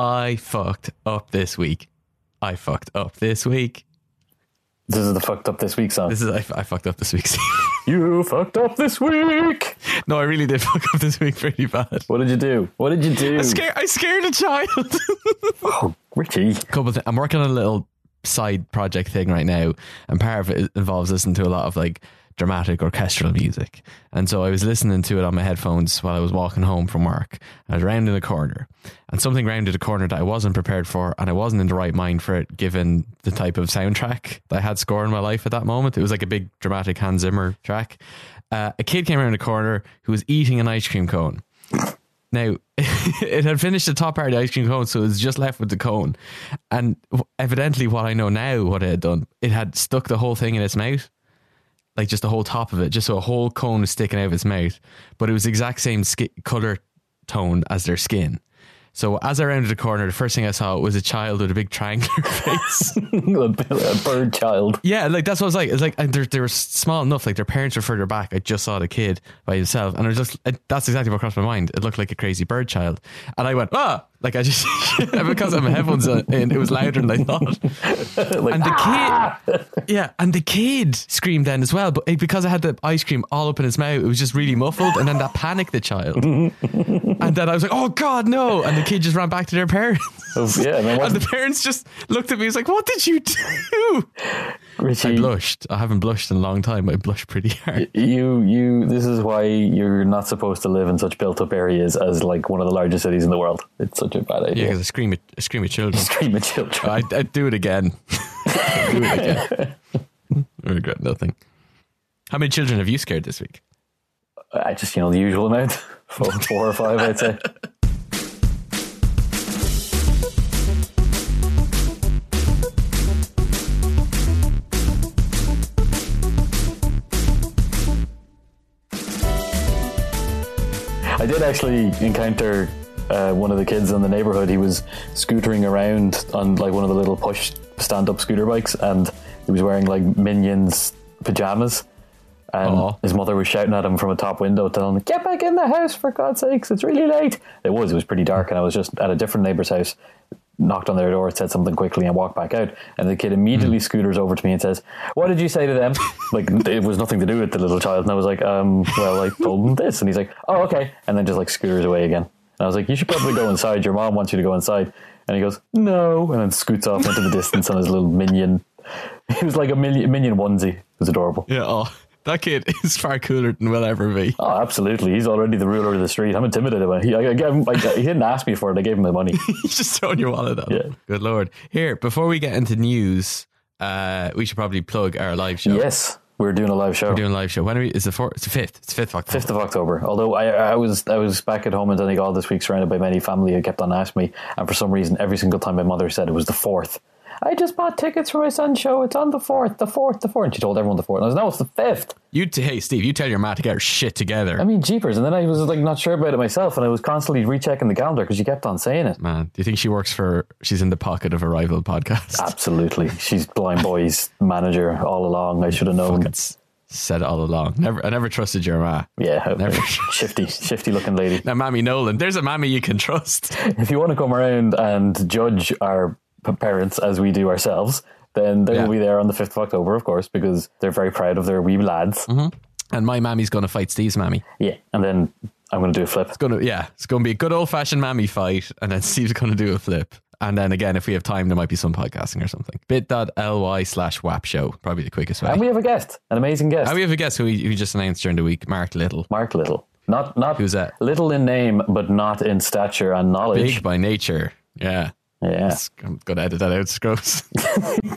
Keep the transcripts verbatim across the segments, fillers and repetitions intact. I fucked up this week. I fucked up this week. This is the fucked up this week song. This is I, I fucked up this week. You fucked up this week. No, I really did fuck up this week pretty bad. What did you do? What did you do? I scared, I scared a child. Oh, Richie. Couple th- I'm working on a little side project thing right now, and part of it involves listening to a lot of like dramatic orchestral music. And so I was listening to it on my headphones while I was walking home from work. I was rounding a corner, and something rounded a corner that I wasn't prepared for, and I wasn't in the right mind for it given the type of soundtrack that I had scoring my life at that moment. It was like a big dramatic Hans Zimmer track. Uh, a kid came around the corner who was eating an ice cream cone. Now, it had finished the top part of the ice cream cone, so it was just left with the cone. And evidently, what I know now, what it had done, it had stuck the whole thing in its mouth. Like just the whole top of it, just so a whole cone was sticking out of its mouth. But it was the exact same sk- colour tone as their skin. So as I rounded the corner, the first thing I saw was a child with a big triangular face. A bird child. Yeah, like that's what I was like. It's like and they were small enough, like their parents were further back. I just saw the kid by himself, and I was just it, that's exactly what crossed my mind. It looked like a crazy bird child, and I went ah, like I just because I have my headphones in, it was louder than I thought. Like, and the ah! kid, yeah, and the kid screamed then as well, but it, because I had the ice cream all up in his mouth, it was just really muffled, and then that panicked the child, and then I was like, oh God, no, and the kid just ran back to their parents. Oh, yeah, I mean, and the parents just looked at me. It's like, what did you do? Richie, I blushed. I haven't blushed in a long time. I blush pretty hard. You, you. This is why you're not supposed to live in such built-up areas as like one of the largest cities in the world. It's such a bad idea. Yeah, because I scream at, I scream at children. Scream at children. I, I'd do it again. I'd do it again. I regret nothing. How many children have you scared this week? I just, you know, the usual amount, four, four or five, I'd say. I did actually encounter uh, one of the kids in the neighbourhood. He was scootering around on like one of the little push stand-up scooter bikes, and he was wearing like Minions pyjamas. And aww. His mother was shouting at him from a top window, telling him, "Get back in the house for God's sakes! It's really late." It was. It was pretty dark, and I was just at a different neighbour's house. Knocked on their door, said something quickly, and walked back out. And the kid immediately mm. scooters over to me and says, "What did you say to them?" Like it was nothing to do with the little child. And I was like, um, well, I told him this. And he's like, "Oh, okay." And then just like scooters away again. And I was like, "You should probably go inside. Your mom wants you to go inside." And he goes, "No." And then scoots off into the distance on his little minion. It was like a minion, minion onesie. It was adorable. Yeah. Oh, that kid is far cooler than we'll ever be. Oh, absolutely. He's already the ruler of the street. I'm intimidated by him. He, I, I gave him, I, he didn't ask me for it. I gave him the money. He's just throwing your wallet at him. Yeah. Good Lord. Here, before we get into news, uh, we should probably plug our live show. Yes, we're doing a live show. We're doing a live show. When are we? It's the fourth. It's the fifth. It's the fifth of October. Fifth of October. Although I, I was, I was back at home in Donegal this week, surrounded by many family who kept on asking me, and for some reason, every single time my mother said it was the fourth. "I just bought tickets for my son's show. It's on the fourth, the fourth, the fourth." And she told everyone the fourth. And I was, "No, it's the fifth." You t- hey, Steve, you tell your ma to get her shit together. I mean, jeepers. And then I was like not sure about it myself, and I was constantly rechecking the calendar because she kept on saying it. Man, do you think she works for, she's in the pocket of a rival podcast? Absolutely. She's Blind Boy's manager all along. I should have known. Fucking said it all along. Never, I never trusted your ma. Yeah, never. shifty, shifty looking lady. Now, Mammy Nolan, there's a mammy you can trust. If you want to come around and judge our parents as we do ourselves, then they yeah. will be there on the fifth of October, of course, because they're very proud of their wee lads. Mm-hmm. And my mammy's going to fight Steve's mammy. Yeah, and then I'm going to do a flip. It's going to yeah, it's going to be a good old fashioned mammy fight, and then Steve's going to do a flip. And then again, if we have time, there might be some podcasting or something. bit dot l y slash W A P show, probably the quickest way. And we have a guest, an amazing guest. And we have a guest who we, we just announced during the week, Mark Little. Mark Little, not not who's that? Little in name, but not in stature and knowledge. Big by nature, yeah. Yeah, I'm going to edit that out, Scrubs.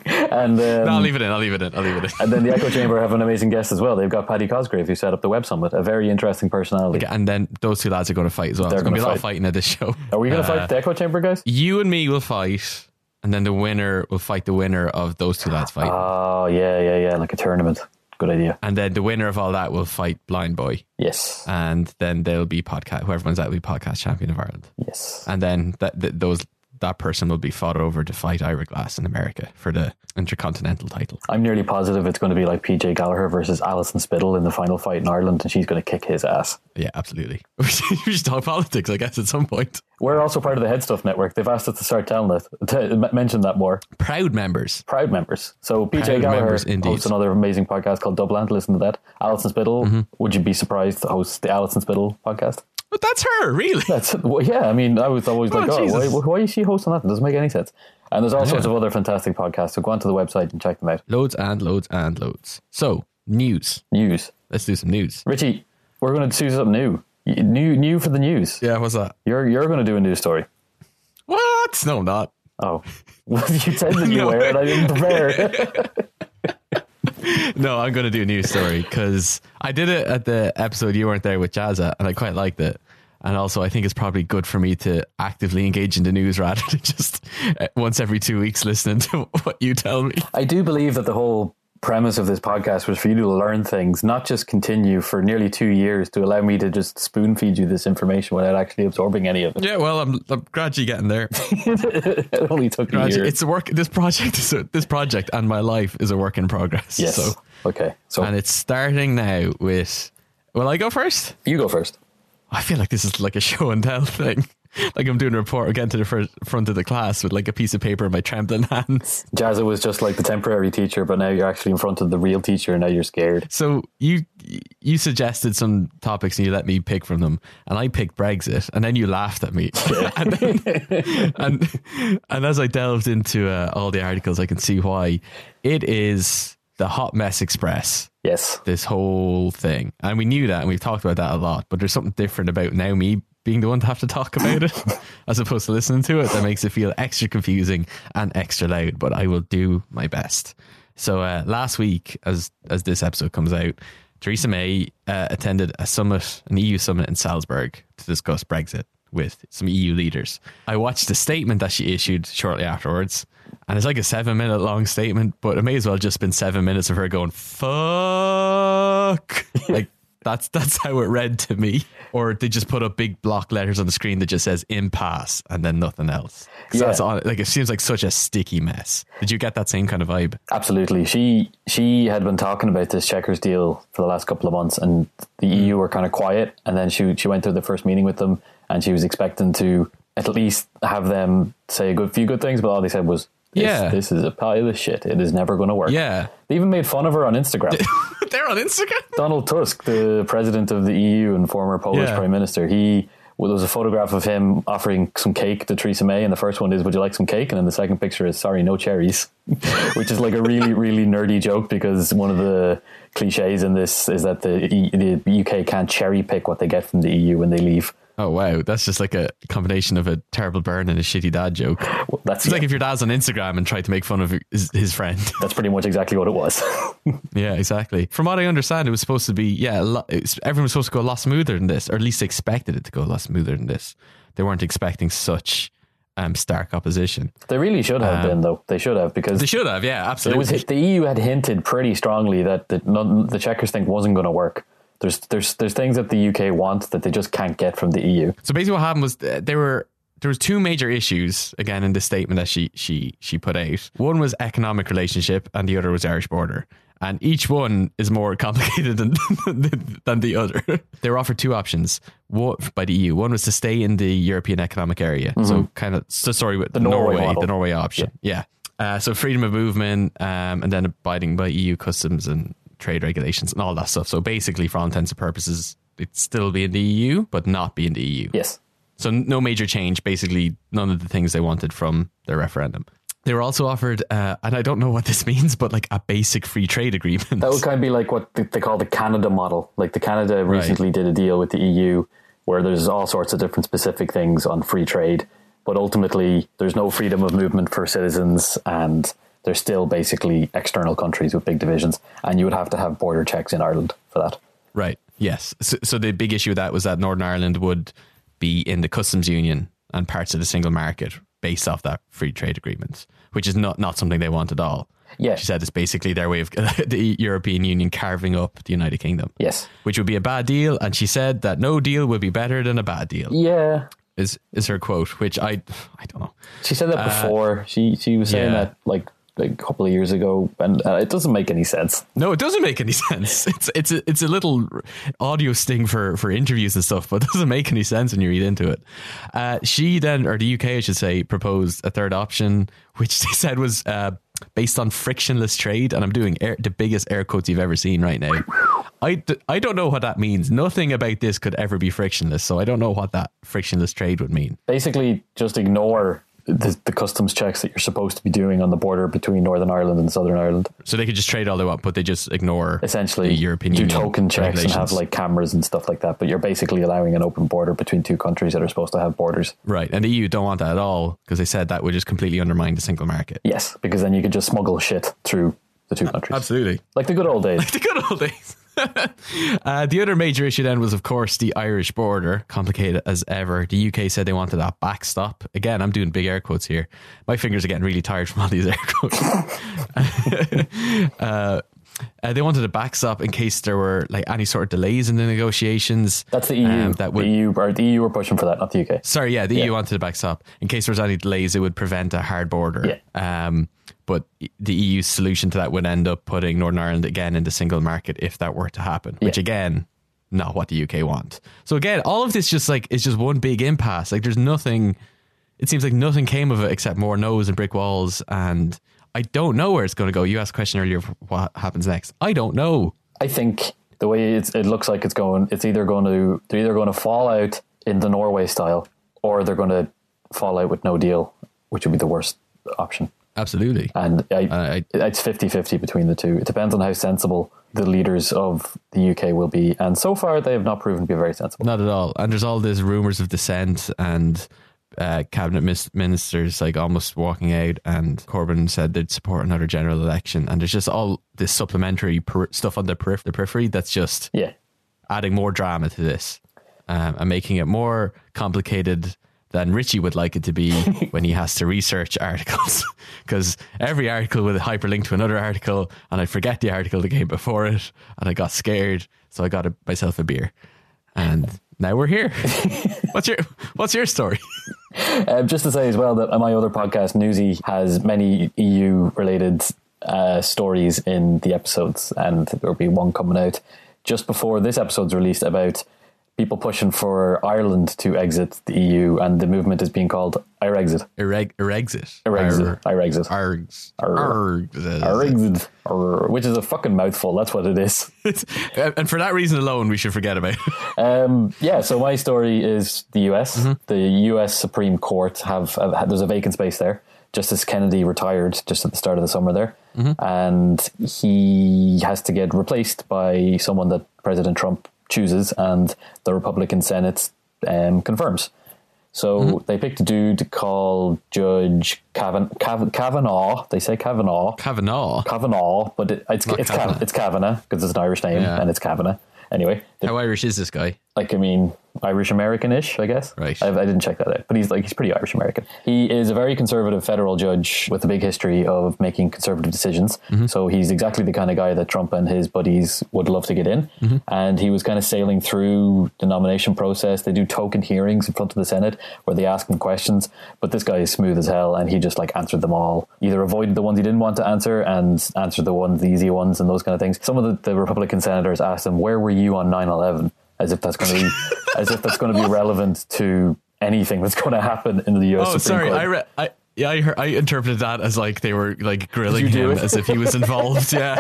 And um, no, I'll leave it in. I'll leave it in. I'll leave it in. And then the Echo Chamber have an amazing guest as well. They've got Paddy Cosgrave, who set up the Web Summit, a very interesting personality. Okay, and then those two lads are going to fight as well. They're going to be fight. a lot of fighting at this show. Are we going to uh, fight the Echo Chamber guys? You and me will fight, and then the winner will fight the winner of those two lads fighting. Oh yeah, yeah, yeah, like a tournament. Good idea. And then the winner of all that will fight Blind Boy. Yes. And then they'll be podcast. Whoever wins that will be podcast champion of Ireland. Yes. And then that, that those. that person would be fought over to fight Ira Glass in America for the Intercontinental title. I'm nearly positive it's going to be like P J Gallagher versus Alison Spittle in the final fight in Ireland, and she's going to kick his ass. Yeah, absolutely. We should talk politics, I guess, at some point. We're also part of the Head Stuff Network. They've asked us to start telling that, to mention that more. Proud members. Proud members. So P J Gallagher hosts another amazing podcast called Dublin. Listen to that. Alison Spittle, mm-hmm. would you be surprised to host the Alison Spittle podcast? But that's her, really. That's, well, yeah, I mean, I was always oh, like, oh, why, why is she hosting that? It doesn't make any sense. And there's all sorts of other fantastic podcasts, so go onto the website and check them out. Loads and loads and loads. So, news. News. Let's do some news. Richie, we're going to do something new. New new for the news. Yeah, what's that? You're you're going to do a news story. What? No, I'm not. Oh. You said that you no. were, and I didn't prepare. No, I'm going to do a news story because I did it at the episode you weren't there with Jazza, and I quite liked it. And also, I think it's probably good for me to actively engage in the news rather than just once every two weeks listening to what you tell me. I do believe that the whole premise of this podcast was for you to learn things, not just continue for nearly two years to allow me to just spoon feed you this information without actually absorbing any of it. Yeah, well, I'm, I'm gradually getting there. It only took Gradu- a year. It's a work. This project is a, this project and my life is a work in progress. Yes. So okay. So and it's starting now with. Will I go first? You go first. I feel like this is like a show and tell thing. Like I'm doing a report again to the first front of the class with like a piece of paper in my trembling hands. Jazza was just like the temporary teacher, but now you're actually in front of the real teacher and now you're scared. So you you suggested some topics and you let me pick from them, and I picked Brexit, and then you laughed at me. Yeah. and, then, and and as I delved into uh, all the articles, I can see why it is the hot mess express. Yes. This whole thing. And we knew that and we've talked about that a lot, but there's something different about now me being the one to have to talk about it as opposed to listening to it. That makes it feel extra confusing and extra loud, but I will do my best. So uh, last week, as as this episode comes out, Theresa May uh, attended a summit, an E U summit in Salzburg to discuss Brexit with some E U leaders. I watched the statement that she issued shortly afterwards, and it's like a seven minute long statement, but it may as well have just been seven minutes of her going, fuck. Like, That's that's how it read to me. Or they just put up big block letters on the screen that just says impasse and then nothing else. Yeah. That's all, like, it seems like such a sticky mess. Did you get that same kind of vibe? Absolutely. She she had been talking about this Chequers deal for the last couple of months, and the E U were kind of quiet. And then she she went to the first meeting with them, and she was expecting to at least have them say a good few good things. But all they said was, This, yeah, this is a pile of shit. It is never going to work. Yeah, they even made fun of her on Instagram. They're on Instagram. Donald Tusk, the president of the E U and former Polish yeah. prime minister, he well, there was a photograph of him offering some cake to Theresa May, and the first one is, "Would you like some cake?" And then the second picture is, "Sorry, no cherries," which is like a really, really nerdy joke, because one of the cliches in this is that the e- the U K can't cherry pick what they get from the E U when they leave. Oh wow, that's just like a combination of a terrible burn and a shitty dad joke. Well, that's it's yeah. like if your dad's on Instagram and tried to make fun of his, his friend. That's pretty much exactly what it was. Yeah, exactly. From what I understand, it was supposed to be yeah, lot, was, everyone was supposed to go a lot smoother than this, or at least they expected it to go a lot smoother than this. They weren't expecting such um, stark opposition. They really should have um, been, though. They should have because they should have. Yeah, absolutely. It was, the E U had hinted pretty strongly that the, none, the Chequers thing wasn't going to work. There's there's there's things that the U K wants that they just can't get from the E U. So basically what happened was there were there was two major issues, again, in the statement that she she she put out. One was economic relationship and the other was Irish border. And each one is more complicated than, than the other. They were offered two options by the E U. One was to stay in the European Economic Area. Mm-hmm. So kind of, so sorry, with the Norway, Norway the Norway option. Yeah. yeah. Uh, so freedom of movement um, and then abiding by E U customs and trade regulations and all that stuff. So basically, for all intents and purposes, it'd still be in the E U, but not be in the E U. Yes. So no major change. Basically, none of the things they wanted from their referendum. They were also offered, uh, and I don't know what this means, but like a basic free trade agreement. That would kind of be like what they call the Canada model. Like the Canada recently right. did a deal with the E U where there's all sorts of different specific things on free trade, but ultimately there's no freedom of movement for citizens, and they're still basically external countries with big divisions, and you would have to have border checks in Ireland for that. Right, yes. So, so the big issue with that was that Northern Ireland would be in the customs union and parts of the single market based off that free trade agreement, which is not, not something they want at all. Yeah. She said it's basically their way of the European Union carving up the United Kingdom. Yes. Which would be a bad deal, and she said that no deal would be better than a bad deal. Yeah. Is is her quote, which I I don't know. She said that before. Uh, she she was saying yeah. that like a couple of years ago, and uh, it doesn't make any sense. No, it doesn't make any sense. It's it's a, it's a little audio sting for, for interviews and stuff, but it doesn't make any sense when you read into it. Uh, she then, or the U K, I should say, proposed a third option, which they said was uh, based on frictionless trade. And I'm doing air, the biggest air quotes you've ever seen right now. I, d- I don't know what that means. Nothing about this could ever be frictionless. So I don't know what that frictionless trade would mean. Basically, just ignore The, the customs checks that you're supposed to be doing on the border between Northern Ireland and Southern Ireland. So they could just trade all they want, but they just ignore essentially the European Union. Do token checks and have like cameras and stuff like that, but you're basically allowing an open border between two countries that are supposed to have borders. Right, and the E U don't want that at all, because they said that would just completely undermine the single market. Yes, because then you could just smuggle shit through the two countries. Absolutely. Like the good old days. Like the good old days. uh, the other major issue then was, of course, the Irish border. Complicated as ever. The U K said they wanted that backstop. Again, I'm doing big air quotes here. My fingers are getting really tired from all these air quotes. uh, uh, they wanted a backstop in case there were like any sort of delays in the negotiations. That's the E U. Um, that would, the E U, or the E U were pushing for that, not the U K. Sorry, yeah, the yeah. E U wanted a backstop in case there was any delays. It would prevent a hard border. Yeah. Um, But the E U's solution to that would end up putting Northern Ireland again in the single market if that were to happen, yeah. which again, not what the U K want. So again, all of this just like is just one big impasse. Like there's nothing, it seems like nothing came of it except more no's and brick walls. And I don't know where it's going to go. You asked a question earlier, what happens next? I don't know. I think the way it's, it looks like it's going, it's either going to, they're either going to fall out in the Norway style, or they're going to fall out with no deal, which would be the worst option. Absolutely. And I, uh, I, it's fifty-fifty between the two. It depends on how sensible the leaders of the U K will be. And so far, they have not proven to be very sensible. Not at all. And there's all these rumours of dissent and uh, cabinet mis- ministers like almost walking out. And Corbyn said they'd support another general election. And there's just all this supplementary per- stuff on the, perif- the periphery that's just yeah. adding more drama to this um, and making it more complicated than Richie would like it to be when he has to research articles, because every article with a hyperlink to another article, and I forget the article that came before it, and I got scared, so I got a, myself a beer, and now we're here. What's your What's your story? Um, just to say as well that my other podcast, Newsy, has many E U related uh, stories in the episodes, and there'll be one coming out just before this episode's released about people pushing for Ireland to exit the E U, and the movement is being called Irexit. Ireg- Irexit. Irexit. Irexit. Irexit. Irexit. Irexit. Which is a fucking mouthful. That's what it is. And for that reason alone, we should forget about it. Um, yeah, so my story is the U S. Mm-hmm. The U S Supreme Court have, have, there's a vacant space there. Justice Kennedy retired just at the start of the summer there. Mm-hmm. And he has to get replaced by someone that President Trump chooses and the Republican Senate um, confirms. So mm-hmm. they picked a dude called Judge Kavan- Kav- Kavanaugh. They say Kavanaugh. Kavanaugh. Kavanaugh, but it, it's it's Kavanaugh. Kav- it's Kavanaugh because it's an Irish name yeah. and it's Kavanaugh. Anyway. It, How Irish is this guy? Like, I mean, Irish-American-ish, I guess. Right. I, I didn't check that out, but he's like, he's pretty Irish-American. He is a very conservative federal judge with a big history of making conservative decisions. Mm-hmm. So he's exactly the kind of guy that Trump and his buddies would love to get in. Mm-hmm. And he was kind of sailing through the nomination process. They do token hearings in front of the Senate where they ask him questions, but this guy is smooth as hell. And he just like answered them all, either avoided the ones he didn't want to answer and answered the ones, the easy ones and those kind of things. Some of the, the Republican senators asked him, where were you on nine eleven? As if that's going to be, as if that's going to be relevant to anything that's going to happen in the U S. Oh, Supreme sorry, Court. I, re- I yeah, I, heard, I interpreted that as like they were like grilling him as if he was involved. Yeah,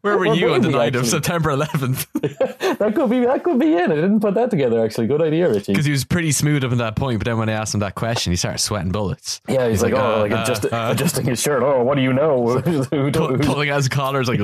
where were well, you on the night actually. of September eleventh? That could be that could be it. I didn't put that together actually. Good idea, Richie. Because he was pretty smooth up at that point, but then when I asked him that question, he started sweating bullets. Yeah, he's, he's like, like, oh, uh, like adjust, uh, adjusting his shirt. Oh, what do you know? Who pull, pulling out his collars like.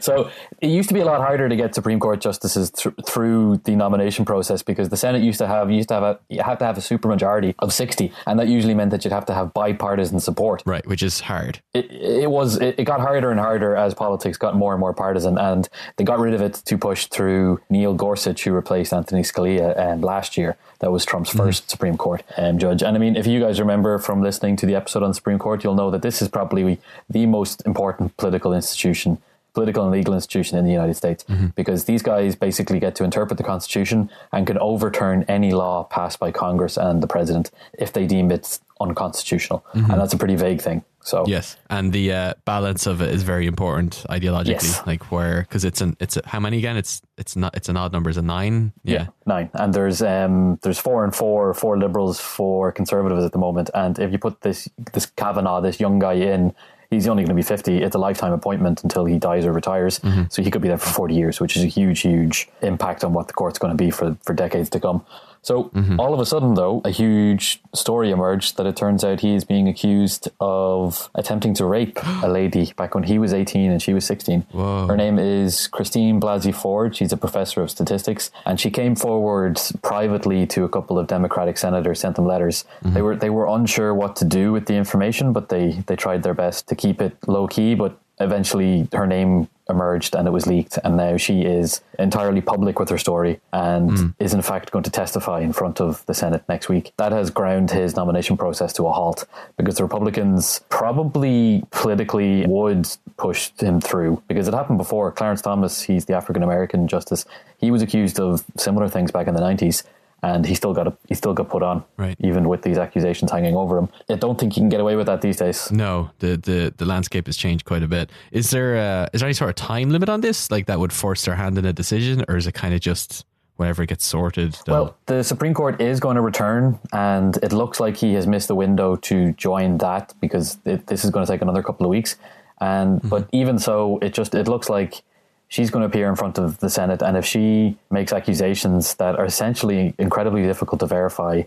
So it used to be a lot harder to get Supreme Court justices th- through the nomination process because the Senate used to have used to have a, you have to have a supermajority of sixty, and that usually meant that you'd have to have bipartisan support. Right, which is hard. It, it was it, it got harder and harder as politics got more and more partisan, and they got rid of it to push through Neil Gorsuch, who replaced Anthony Scalia um, last year. That was Trump's mm-hmm. first Supreme Court um, judge. And I mean, if you guys remember from listening to the episode on Supreme Court, you'll know that this is probably the most important political institution political and legal institution in the United States, mm-hmm. because these guys basically get to interpret the Constitution and can overturn any law passed by Congress and the president if they deem it's unconstitutional. Mm-hmm. And that's a pretty vague thing. So yes, and the uh, balance of it is very important ideologically, yes. like where because it's an it's a, how many again? It's it's not it's an odd number. Is it nine? Yeah. yeah, nine. And there's um there's four and four four liberals, four conservatives at the moment. And if you put this this Kavanaugh, this young guy in, he's only going to be fifty. It's a lifetime appointment until he dies or retires. Mm-hmm. So he could be there for forty years, which is a huge huge impact on what the court's going to be for for decades to come. So mm-hmm. all of a sudden, though, a huge story emerged that it turns out he is being accused of attempting to rape a lady back when he was eighteen and she was sixteen. Whoa. Her name is Christine Blasey Ford. She's a professor of statistics, and she came forward privately to a couple of Democratic senators, sent them letters. Mm-hmm. They were they were unsure what to do with the information, but they, they tried their best to keep it low key. But eventually her name emerged and it was leaked, and now she is entirely public with her story and mm. is in fact going to testify in front of the Senate next week. That has ground his nomination process to a halt, because the Republicans probably politically would push him through, because it happened before. Clarence Thomas, he's the African-American justice, he was accused of similar things back in the nineties. And he still got a, he still got put on, right. even with these accusations hanging over him. I don't think you can get away with that these days. No, the the, the landscape has changed quite a bit. Is there a, is there any sort of time limit on this, like that would force their hand in a decision, or is it kind of just whenever it gets sorted? Though? Well, the Supreme Court is going to return, and it looks like he has missed the window to join that, because it, this is going to take another couple of weeks. And mm-hmm. but even so, it just it looks like. She's going to appear in front of the Senate, and if she makes accusations that are essentially incredibly difficult to verify,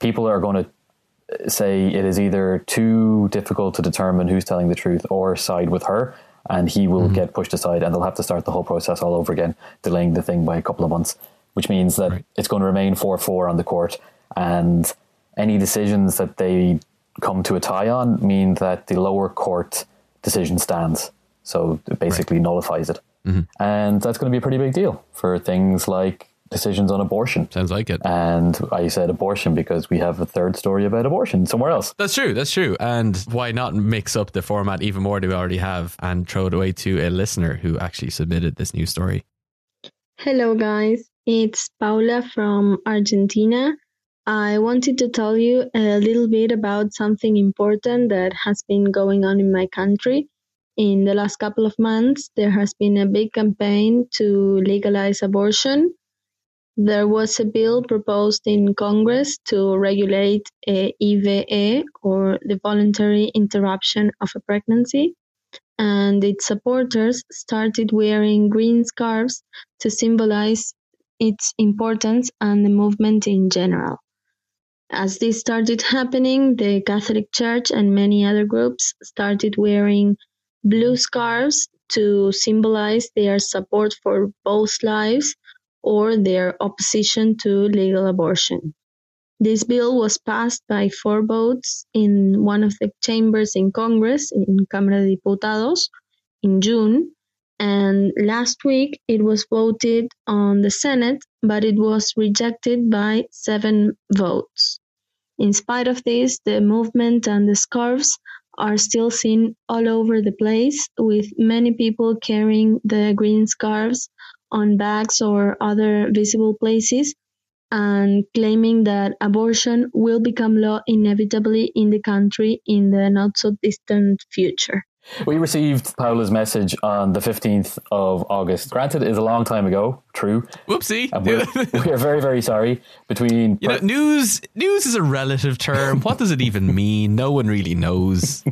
people are going to say it is either too difficult to determine who's telling the truth or side with her, and he will mm-hmm. get pushed aside, and they'll have to start the whole process all over again, delaying the thing by a couple of months, which means that right. it's going to remain four four on the court, and any decisions that they come to a tie on mean that the lower court decision stands. So it basically right. nullifies it. Mm-hmm. And that's going to be a pretty big deal for things like decisions on abortion. Sounds like it. And I said abortion because we have a third story about abortion somewhere else. That's true. That's true. And why not mix up the format even more than we already have and throw it away to a listener who actually submitted this new story? Hello, guys. It's Paola from Argentina. I wanted to tell you a little bit about something important that has been going on in my country. In the last couple of months, there has been a big campaign to legalize abortion. There was a bill proposed in Congress to regulate a I V E, or the voluntary interruption of a pregnancy, and its supporters started wearing green scarves to symbolize its importance and the movement in general. As this started happening, the Catholic Church and many other groups started wearing blue scarves to symbolize their support for both lives or their opposition to legal abortion. This bill was passed by four votes in one of the chambers in Congress, in Cámara de Diputados, in June, and last week it was voted on the Senate, but it was rejected by seven votes. In spite of this, the movement and the scarves are still seen all over the place, with many people carrying the green scarves on bags or other visible places and claiming that abortion will become law inevitably in the country in the not-so-distant future. We received Paola's message on the fifteenth of August. Granted, it's a long time ago. True. Whoopsie. We're, we are very, very sorry. Between you know, news, news is a relative term. What does it even mean? No one really knows.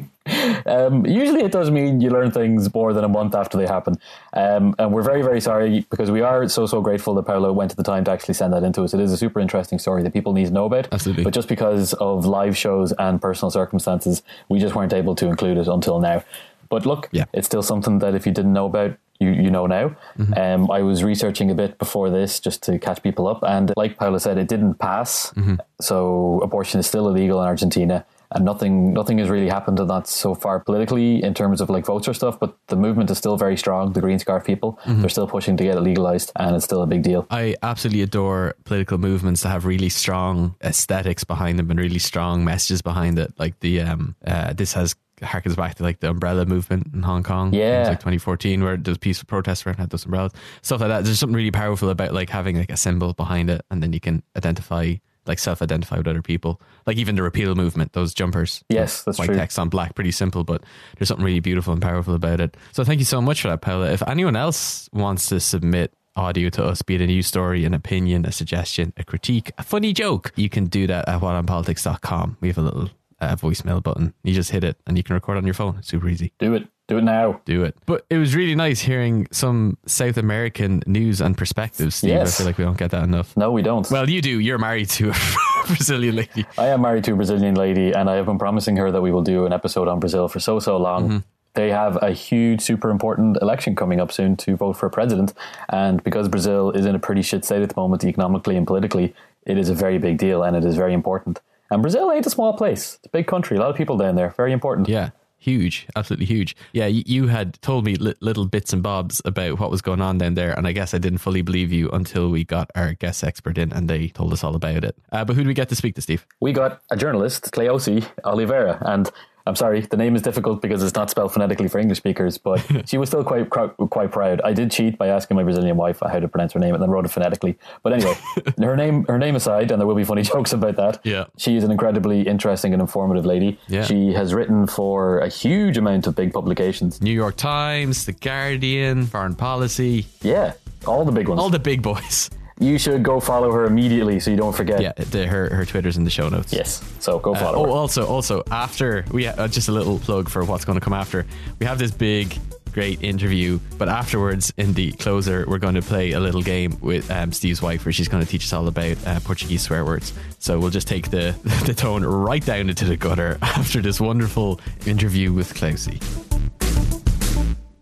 um, usually it does mean you learn things more than a month after they happen. Um, and we're very, very sorry, because we are so, so grateful that Paola went to the time to actually send that into us. It is a super interesting story that people need to know about. Absolutely. But just because of live shows and personal circumstances, we just weren't able to include it until now. But look, yeah. it's still something that if you didn't know about, you, you know now. Mm-hmm. Um, I was researching a bit before this just to catch people up. And like Paola said, it didn't pass. Mm-hmm. So abortion is still illegal in Argentina. And nothing nothing has really happened to that so far politically in terms of like votes or stuff, but the movement is still very strong. The green scarf people, mm-hmm. they're still pushing to get it legalized, and it's still a big deal. I absolutely adore political movements that have really strong aesthetics behind them and really strong messages behind it. Like the um, uh, this has harkens back to like the umbrella movement in Hong Kong. Yeah. It was like twenty fourteen, where there's peaceful protests around had those umbrellas, stuff like that. There's something really powerful about like having like a symbol behind it, and then you can identify, like self-identify with other people. Like even the repeal movement, those jumpers. Yes, that's white true. White text on black, pretty simple, but there's something really beautiful and powerful about it. So thank you so much for that, Paola. If anyone else wants to submit audio to us, be it a news story, an opinion, a suggestion, a critique, a funny joke, you can do that at what on politics dot com. We have a little uh, voicemail button. You just hit it and you can record on your phone. It's super easy. Do it. Do it now. Do it. But it was really nice hearing some South American news and perspectives, Steve. Yes. I feel like we don't get that enough. No, we don't. Well, you do. You're married to a Brazilian lady. I am married to a Brazilian lady, and I have been promising her that we will do an episode on Brazil for so, so long. Mm-hmm. They have a huge, super important election coming up soon to vote for a president. And because Brazil is in a pretty shit state at the moment, economically and politically, it is a very big deal and it is very important. And Brazil ain't a small place. It's a big country. A lot of people down there. Very important. Yeah. Huge, absolutely huge. Yeah, you, you had told me li- little bits and bobs about what was going on down there, and I guess I didn't fully believe you until we got our guest expert in and they told us all about it. Uh, but who did we get to speak to, Steve? We got a journalist, Cleosi Oliveira, and I'm sorry, the name is difficult because it's not spelled phonetically for English speakers, but she was still quite quite proud. I did cheat by asking my Brazilian wife how to pronounce her name and then wrote it phonetically. But anyway, her name her name aside, and there will be funny jokes about that, yeah. She is an incredibly interesting and informative lady. Yeah. She has written for a huge amount of big publications. New York Times, The Guardian, Foreign Policy. Yeah, all the big ones. All the big boys. You should go follow her immediately so you don't forget. Yeah, the, her her Twitter's in the show notes. Yes, so go follow uh, her. Oh, also, also after, we uh, just a little plug for what's going to come after. We have this big, great interview, but afterwards, in the closer, we're going to play a little game with um, Steve's wife, where she's going to teach us all about uh, Portuguese swear words. So we'll just take the, the tone right down into the gutter after this wonderful interview with Cleosi.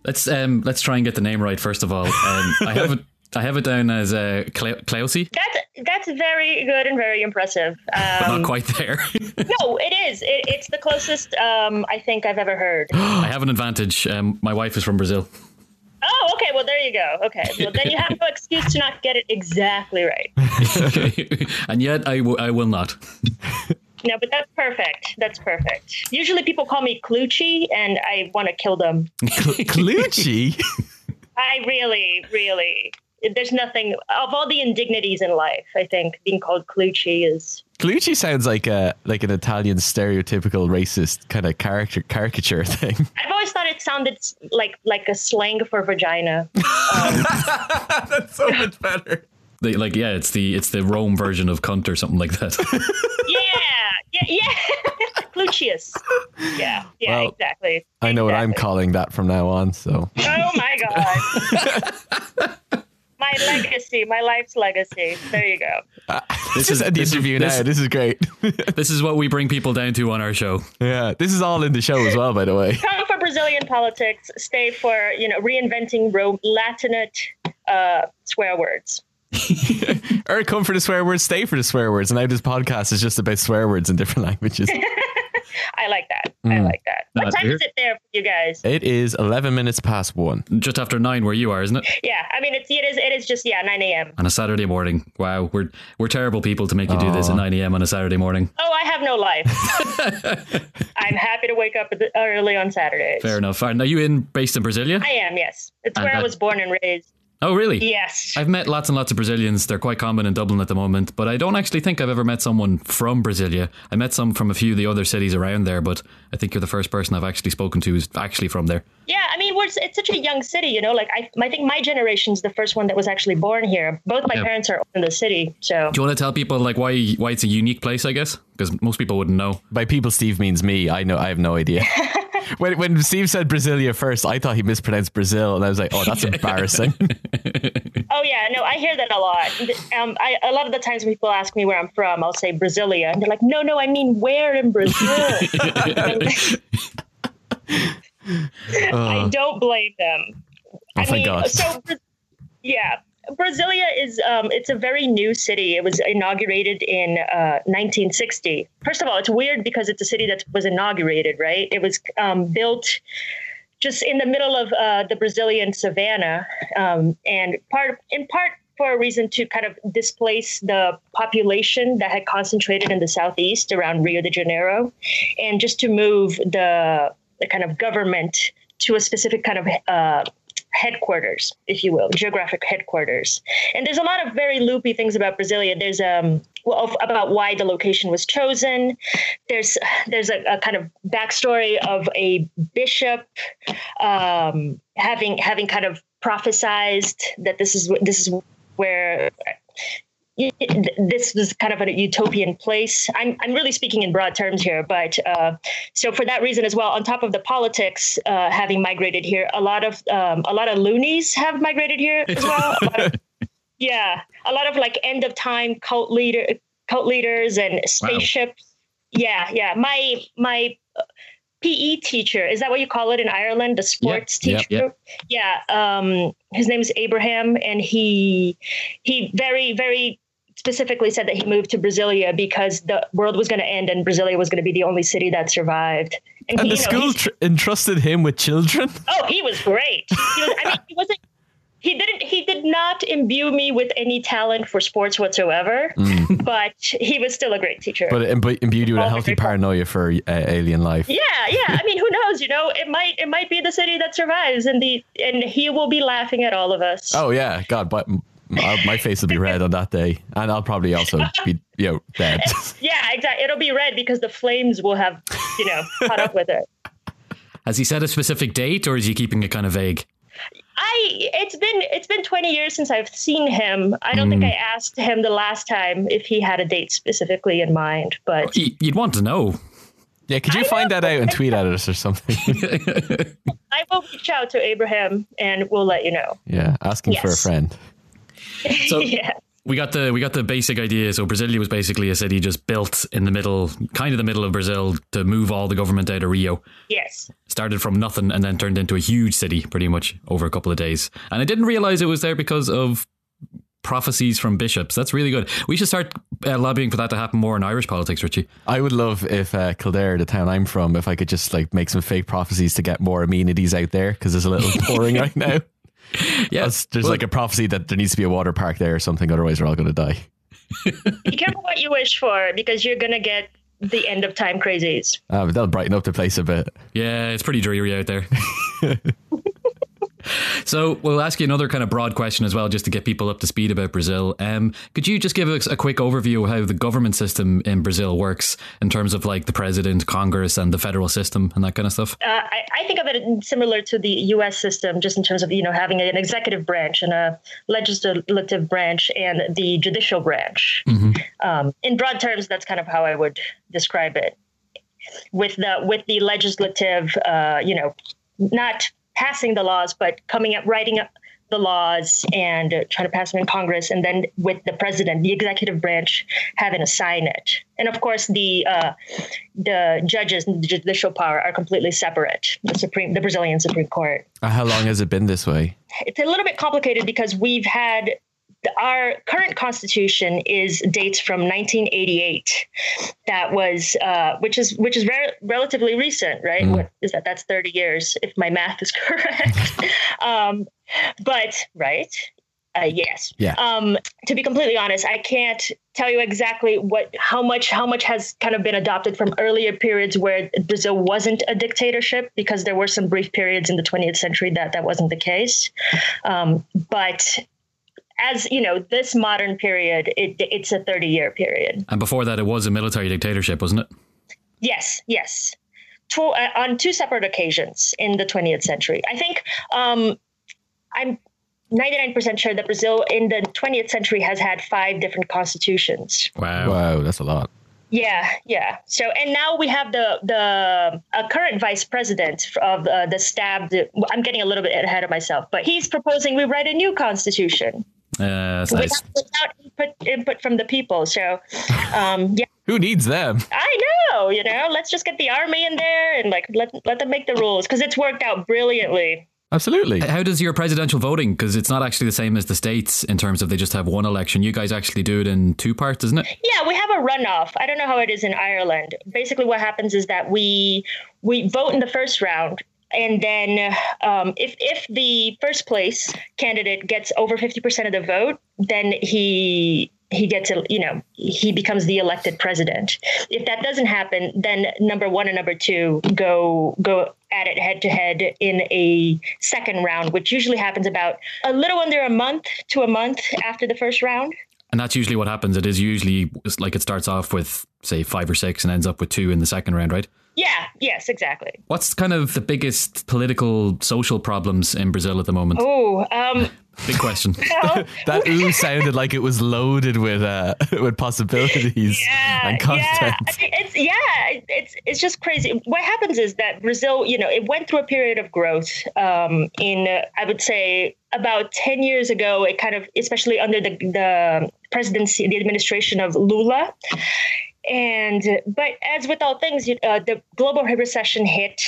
Let's, um, let's try and get the name right, first of all. Um, I haven't... I have it down as uh, Cle- Cleosi. That's, that's very good and very impressive. Um, but not quite there. No, it is. It, it's the closest um, I think I've ever heard. I have an advantage. Um, my wife is from Brazil. Oh, okay. Well, there you go. Okay. Well, then you have no excuse to not get it exactly right. Okay. And yet I, w- I will not. No, but that's perfect. That's perfect. Usually people call me Clucci and I want to kill them. Clucci? I really, really... There's nothing of all the indignities in life. I think being called Clucci is Clucci sounds like a like an Italian stereotypical racist kind of character caricature thing. I've always thought it sounded like like a slang for vagina. Um, That's so much better. They, like yeah, it's the it's the Rome version of cunt or something like that. Yeah, yeah, yeah. Cluccius. Yeah, yeah, well, exactly. I know exactly. What I'm calling that from now on. So. Oh my god. My legacy, my life's legacy. There you go. Uh, this is at the interview is, this, now. This is great. This is what we bring people down to on our show. Yeah, this is all in the show as well, by the way. Come for Brazilian politics. Stay for, you know, reinventing Rome, Latinate uh, swear words. Or come for the swear words, stay for the swear words. And now this podcast is just about swear words in different languages. I like that. Mm. I like that. What Not time here. Is it there for you guys? It is eleven minutes past one. Just after nine where you are, isn't it? Yeah. I mean, it's, it is It is just, yeah, nine a.m. on a Saturday morning. Wow. We're we're terrible people to make you Aww. do this at nine a.m. on a Saturday morning. Oh, I have no life. I'm happy to wake up early on Saturdays. Fair enough. Are you in based in Brasilia? I am, yes. It's and where that- I was born and raised. Oh, really? Yes. I've met lots and lots of Brazilians. They're quite common in Dublin at the moment, but I don't actually think I've ever met someone from Brasilia. I met some from a few of the other cities around there, but I think you're the first person I've actually spoken to who's actually from there. Yeah, I mean, we're, it's such a young city, you know, like I, I think my generation's the first one that was actually born here. Both my yeah. parents are in the city, so. Do you want to tell people like why why it's a unique place, I guess? Because most people wouldn't know. By people, Steve means me. I know. I have no idea. When when Steve said Brasilia first, I thought he mispronounced Brazil, and I was like, "Oh, that's embarrassing." Oh yeah, no, I hear that a lot. Um, I, a lot of the times when people ask me where I'm from, I'll say Brasilia, and they're like, "No, no, I mean where in Brazil." I don't blame them. Oh, I thank mean, God. So yeah. Brasilia is, um, it's a very new city. It was inaugurated in uh, nineteen sixty. First of all, it's weird because it's a city that was inaugurated, right? It was um, built just in the middle of uh, the Brazilian savannah, um, and part in part for a reason to kind of displace the population that had concentrated in the southeast around Rio de Janeiro, and just to move the the kind of government to a specific kind of uh, headquarters, if you will, geographic headquarters. And there's a lot of very loopy things about Brasilia. There's um well, about why the location was chosen. There's there's a, a kind of backstory of a bishop um, having having kind of prophesized that this is this is where. This was kind of a utopian place. I'm I'm really speaking in broad terms here, but uh, so for that reason as well, on top of the politics uh, having migrated here, a lot of um, a lot of loonies have migrated here as well. A lot of, yeah, a lot of like end of time cult leader, cult leaders and spaceships. Wow. Yeah, yeah. My my P E teacher, is that what you call it in Ireland? The sports yep, teacher. Yep, yep. Yeah. Um, his name is Abraham, and he he very very. specifically said that he moved to Brasilia because the world was going to end and Brasilia was going to be the only city that survived. And, and he, the you know, school tr- entrusted him with children. Oh, he was great. He was, I mean, he wasn't. He didn't. He did not imbue me with any talent for sports whatsoever. Mm. But he was still a great teacher. But it imbued you with a healthy paranoia for uh, alien life. Yeah, yeah. I mean, who knows? You know, it might it might be the city that survives, and the and he will be laughing at all of us. Oh yeah, God, but. My face will be red on that day, and I'll probably also be, you know, dead. Yeah, exactly. It'll be red because the flames will have, you know, caught up with it. Has he set a specific date, or is he keeping it kind of vague? I it's been it's been twenty years since I've seen him. I don't mm. think I asked him the last time if he had a date specifically in mind, but you'd want to know. Yeah, could you I find know. that out and tweet at us or something? I will reach out to Abraham and we'll let you know. Yeah, asking yes. for a friend. So yeah. we got the we got the basic idea. So Brasilia was basically a city just built in the middle, kind of the middle of Brazil, to move all the government out of Rio. Yes. Started from nothing and then turned into a huge city pretty much over a couple of days. And I didn't realize it was there because of prophecies from bishops. That's really good. We should start uh, lobbying for that to happen more in Irish politics, Richie. I would love if uh, Kildare, the town I'm from, if I could just like make some fake prophecies to get more amenities out there, because there's a little pouring right now. Yeah, there's well, like a prophecy that there needs to be a water park there or something, otherwise we're all going to die. Be careful what you wish for, because you're going to get the end of time crazies. Uh, but that'll brighten up the place a bit. Yeah, it's pretty dreary out there. So we'll ask you another kind of broad question as well, just to get people up to speed about Brazil. Um, could you just give us a quick overview of how the government system in Brazil works in terms of like the president, Congress and the federal system and that kind of stuff? Uh, I, I think of it similar to the U S system, just in terms of, you know, having an executive branch and a legislative branch and the judicial branch. Mm-hmm. Um, in broad terms, that's kind of how I would describe it, with the with the legislative, uh, you know, not passing the laws, but coming up, writing up the laws and uh, trying to pass them in Congress. And then with the president, the executive branch having to sign it. And of course, the uh, the judges and the judicial power are completely separate. The Supreme, the Brazilian Supreme Court. How long has it been this way? It's a little bit complicated because we've had our current constitution is dates from nineteen eighty-eight. That was uh, which is which is re- relatively recent. Right. Mm. What is that? That's thirty years, if my math is correct. um, but right. Uh, yes. Yeah. Um, to be completely honest, I can't tell you exactly what how much how much has kind of been adopted from earlier periods where Brazil wasn't a dictatorship, because there were some brief periods in the twentieth century that that wasn't the case. Um, but as you know, this modern period, it, it's a thirty-year period. And before that, it was a military dictatorship, wasn't it? Yes, yes. Two, uh, on two separate occasions in the twentieth century. I think um, I'm ninety-nine percent sure that Brazil in the twentieth century has had five different constitutions. Wow, wow, that's a lot. Yeah, yeah. So, and now we have the the uh, current vice president of uh, the stabbed. I'm getting a little bit ahead of myself, but he's proposing we write a new constitution. Uh, that's without, nice. without input, input from the people. So, um, yeah. Who needs them? I know, you know, let's just get the army in there and like let let them make the rules, because it's worked out brilliantly. Absolutely. How does your presidential voting? Because it's not actually the same as the states in terms of they just have one election. You guys actually do it in two parts, isn't it? Yeah, we have a runoff. I don't know how it is in Ireland. Basically, what happens is that we we vote in the first round. And then um, if if the first place candidate gets over fifty percent of the vote, then he he gets, a, you know, he becomes the elected president. If that doesn't happen, then number one and number two go go at it head to head in a second round, which usually happens about a little under a month to a month after the first round. And that's usually what happens. It is usually like it starts off with, say, five or six and ends up with two in the second round, right? Yeah. Yes, exactly. What's kind of the biggest political, social problems in Brazil at the moment? Oh, um, big question. Well, that ooh sounded like it was loaded with uh, with possibilities yeah, and content. Yeah, it's, yeah it's, it's just crazy. What happens is that Brazil, you know, it went through a period of growth um, in, uh, I would say, about ten years ago. It kind of, especially under the, the presidency, the administration of Lula. And but as with all things, uh, the global recession hit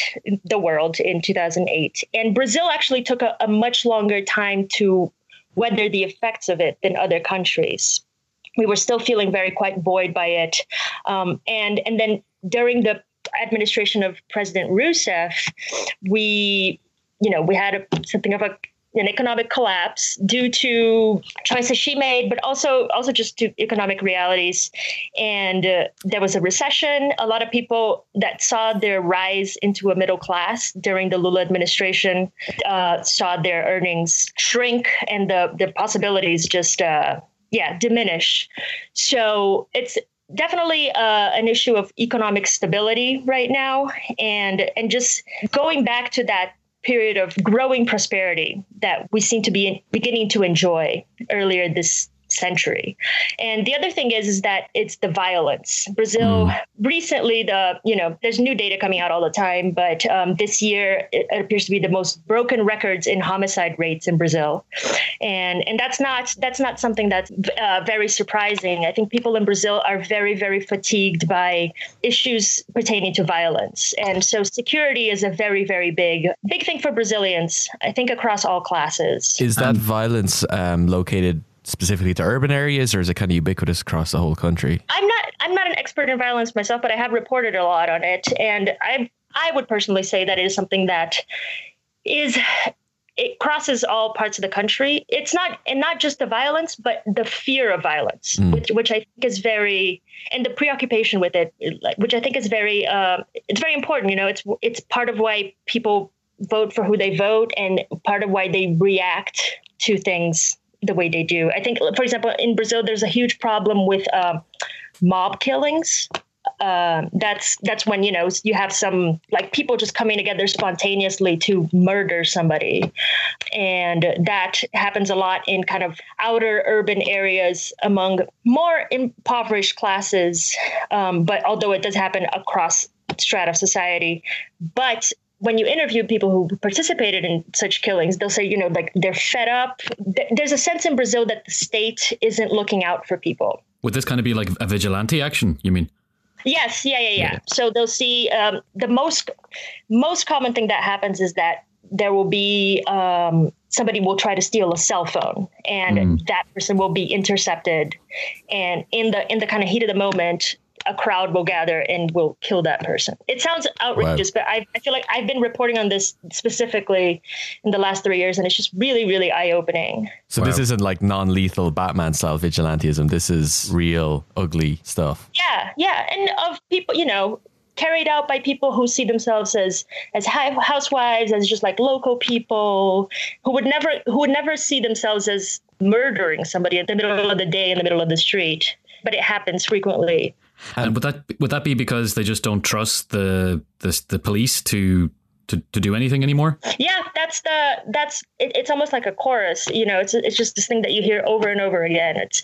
the world in two thousand eight, and Brazil actually took a, a much longer time to weather the effects of it than other countries. We were still feeling very quite buoyed by it. Um, and and then during the administration of President Rousseff, we, you know, we had a, something of a an economic collapse due to choices she made, but also also just to economic realities. And uh, there was a recession. A lot of people that saw their rise into a middle class during the Lula administration uh, saw their earnings shrink and the, the possibilities just, uh, yeah, diminish. So it's definitely uh, an issue of economic stability right now. And, and just going back to that period of growing prosperity that we seem to be beginning to enjoy earlier this century. And the other thing is, is that it's the violence. Brazil mm. recently, the you know, there's new data coming out all the time, but um, this year it appears to be the most broken records in homicide rates in Brazil, and and that's not that's not something that's uh, very surprising. I think people in Brazil are very very fatigued by issues pertaining to violence, and so security is a very very big big thing for Brazilians. I think across all classes. Is that um, violence um, located specifically to urban areas, or is it kind of ubiquitous across the whole country? I'm not I'm not an expert in violence myself, but I have reported a lot on it. And I I would personally say that it is something that is, it crosses all parts of the country. It's not, and not just the violence, but the fear of violence, mm. which which I think is very, and the preoccupation with it, which I think is very, uh, it's very important. You know, it's it's part of why people vote for who they vote and part of why they react to things the way they do. I think, for example, in Brazil, there's a huge problem with um, mob killings. Uh, that's that's when, you know, you have some like people just coming together spontaneously to murder somebody. And that happens a lot in kind of outer urban areas among more impoverished classes. Um, but although it does happen across strata of society, but when you interview people who participated in such killings, they'll say, you know, like they're fed up. There's a sense in Brazil that the state isn't looking out for people. Would this kind of be like a vigilante action, you mean? Yes. Yeah, yeah, yeah. yeah. So they'll see um, the most most common thing that happens is that there will be um, somebody will try to steal a cell phone and mm. that person will be intercepted. And in the in the kind of heat of the moment, a crowd will gather and will kill that person. It sounds outrageous, wow. but I, I feel like I've been reporting on this specifically in the last three years, and it's just really, really eye-opening. So wow. This isn't like non-lethal Batman-style vigilantism. This is real, ugly stuff. Yeah, yeah. And of people, you know, carried out by people who see themselves as as housewives, as just like local people who would never who would never see themselves as murdering somebody in the middle of the day, in the middle of the street. But it happens frequently. And would that would that be because they just don't trust the the, the police to, to to do anything anymore? Yeah, that's the that's it, it's almost like a chorus. You know, it's it's just this thing that you hear over and over again. It's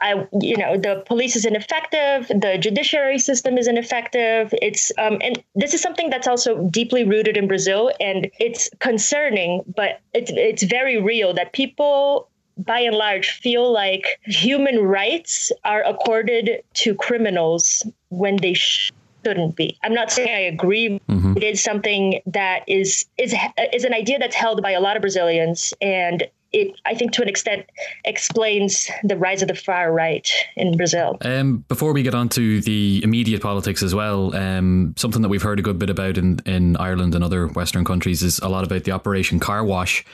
I you know the police is ineffective, the judiciary system is ineffective. It's um and this is something that's also deeply rooted in Brazil, and it's concerning, but it's it's very real that people, by and large, feel like human rights are accorded to criminals when they shouldn't be. I'm not saying I agree. Mm-hmm. It is something that is is is an idea that's held by a lot of Brazilians, and it, I think, to an extent, explains the rise of the far right in Brazil. Um, before we get on to the immediate politics as well, um, something that we've heard a good bit about in, in Ireland and other Western countries is a lot about the Operation Car Wash.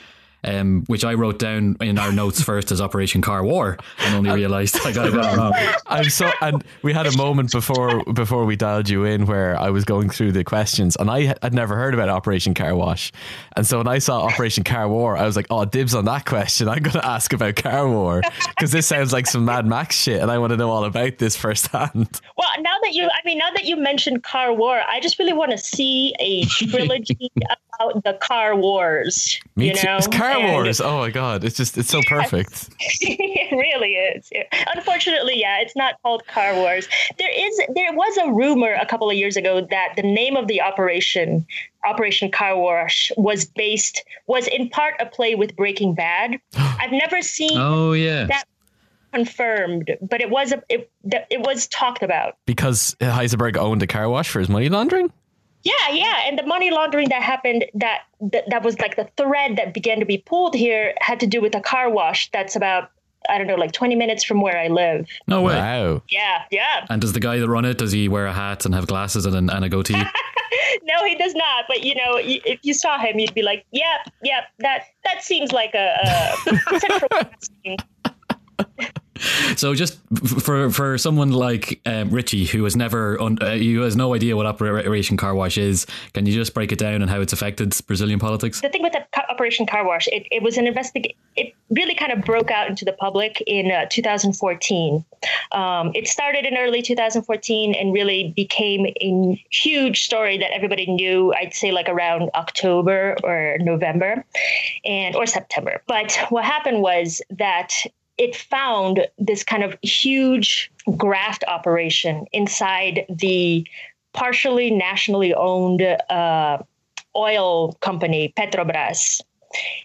um, which I wrote down in our notes first as Operation Car War, and only realised I got it wrong. I'm so, and we had a moment before before we dialed you in where I was going through the questions, and I had never heard about Operation Car Wash, and so when I saw Operation Car War, I was like, oh, dibs on that question. I'm going to ask about Car War because this sounds like some Mad Max shit, and I want to know all about this firsthand. Well, now that you, I mean, now that you mentioned Car War, I just really want to see a trilogy about the Car Wars. Me you too. Know? It's Car and Wars. Oh my God, it's just it's so yeah. perfect. It really is. Yeah. Unfortunately, yeah, it's not called Car Wars. There is there was a rumor a couple of years ago that the name of the operation, Operation Car Wash, was based was in part a play with Breaking Bad. I've never seen. Oh yeah. That confirmed, but it was a, it, it was talked about because Heisenberg owned a car wash for his money laundering. Yeah, yeah, and the money laundering that happened that, that that was like the thread that began to be pulled here had to do with a car wash that's about, I don't know, like twenty minutes from where I live. No way! Wow. Yeah, yeah. And does the guy that run it, does he wear a hat and have glasses and and a goatee? No, he does not. But you know, if you saw him, you'd be like, yeah, yeah, that that seems like a, a central casting. So just for for someone like um, Richie, who has never, un- uh, who has no idea what Operation Car Wash is, can you just break it down and how it's affected Brazilian politics? The thing with the Operation Car Wash, it, it was an investigation. It really kind of broke out into the public in uh, two thousand fourteen. Um, it started in early two thousand fourteen and really became a huge story that everybody knew, I'd say like around October or November and or September. But what happened was that it found this kind of huge graft operation inside the partially nationally owned uh, oil company, Petrobras.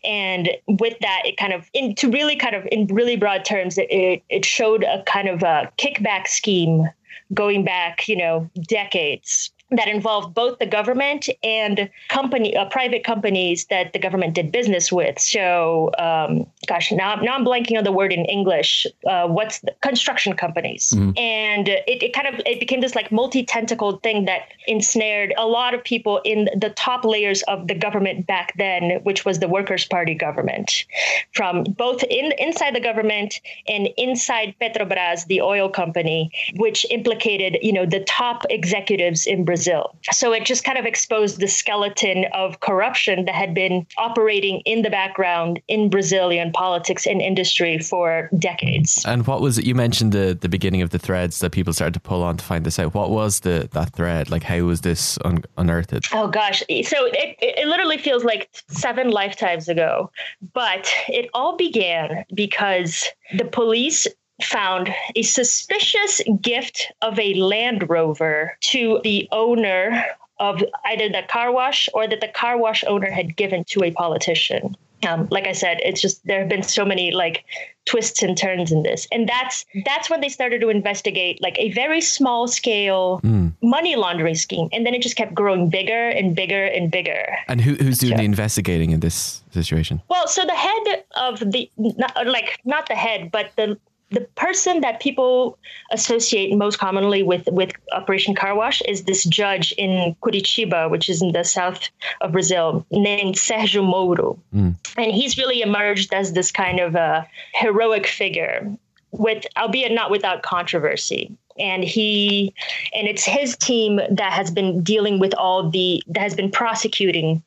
And with that, it kind of, in, to really kind of, in really broad terms, it, it showed a kind of a kickback scheme going back, you know, decades that involved both the government and company, uh, private companies that the government did business with. So, um, gosh, now, now I'm blanking on the word in English. Uh, what's the, construction companies? Mm. And it, it kind of it became this like multi-tentacled thing that ensnared a lot of people in the top layers of the government back then, which was the Workers' Party government, from both in inside the government and inside Petrobras, the oil company, which implicated, you know, the top executives in Brazil. Brazil. So it just kind of exposed the skeleton of corruption that had been operating in the background in Brazilian politics and industry for decades. And what was it? You mentioned the, the beginning of the threads that people started to pull on to find this out. What was the that thread? Like, how was this un- unearthed? Oh, gosh. So it, it literally feels like seven lifetimes ago. But it all began because the police found a suspicious gift of a Land Rover to the owner of either the car wash or that the car wash owner had given to a politician. Um, like I said, it's just there have been so many like twists and turns in this. And that's that's when they started to investigate like a very small scale mm. money laundering scheme. And then it just kept growing bigger and bigger and bigger. And who, who's doing so, the investigating in this situation? Well, so the head of the not, like not the head, but the The person that people associate most commonly with, with Operation Car Wash is this judge in Curitiba, which is in the south of Brazil, named Sergio Moro. Mm. And he's really emerged as this kind of a heroic figure, with albeit not without controversy. And he, and it's his team that has been dealing with all the, that has been prosecuting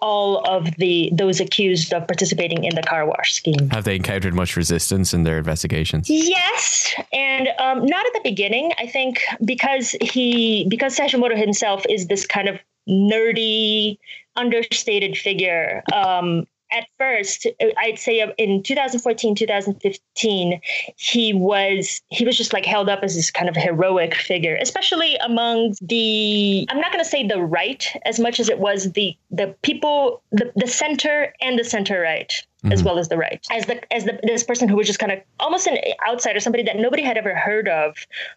all of the, those accused of participating in the car wash scheme. Have they encountered much resistance in their investigations? Yes. And um, not at the beginning, I think, because he, because Sergio Moro himself is this kind of nerdy, understated figure. Um, At first, I'd say in two thousand fourteen, two thousand fifteen, he was he was just like held up as this kind of heroic figure, especially among the, I'm not going to say the right as much as it was the the people, the, the center and the center right. Mm-hmm. As well as the right, as the as the this person who was just kind of almost an outsider, somebody that nobody had ever heard of,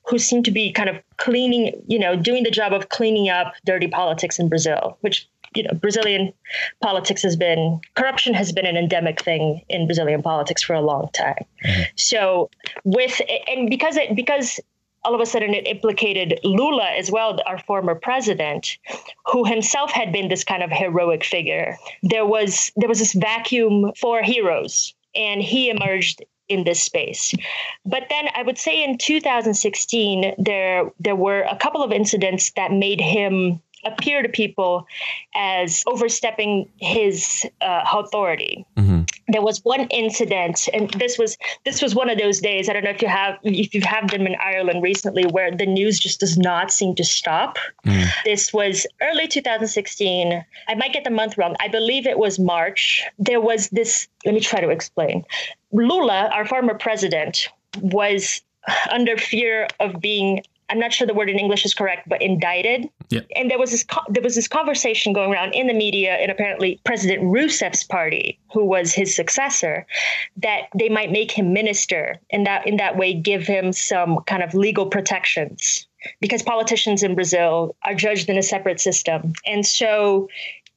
who seemed to be kind of cleaning, you know, doing the job of cleaning up dirty politics in Brazil, which, you know, Brazilian politics has been, corruption has been an endemic thing in Brazilian politics for a long time. Mm-hmm. So with, and because it, because all of a sudden it implicated Lula as well, our former president, who himself had been this kind of heroic figure. There was there was this vacuum for heroes, and he emerged in this space. But then I would say in two thousand sixteen, there there were a couple of incidents that made him appear to people as overstepping his uh, authority. Mm-hmm. There was one incident, and this was this was one of those days. I don't know if you have if you have them in Ireland recently, where the news just does not seem to stop. Mm. This was early two thousand sixteen. I might get the month wrong. I believe it was March. There was this. Let me try to explain. Lula, our former president, was under fear of being, I'm not sure the word in English is correct, but indicted. Yep. And there was this co- there was this conversation going around in the media, and apparently President Rousseff's party, who was his successor, that they might make him minister and that in that way give him some kind of legal protections, because politicians in Brazil are judged in a separate system. And so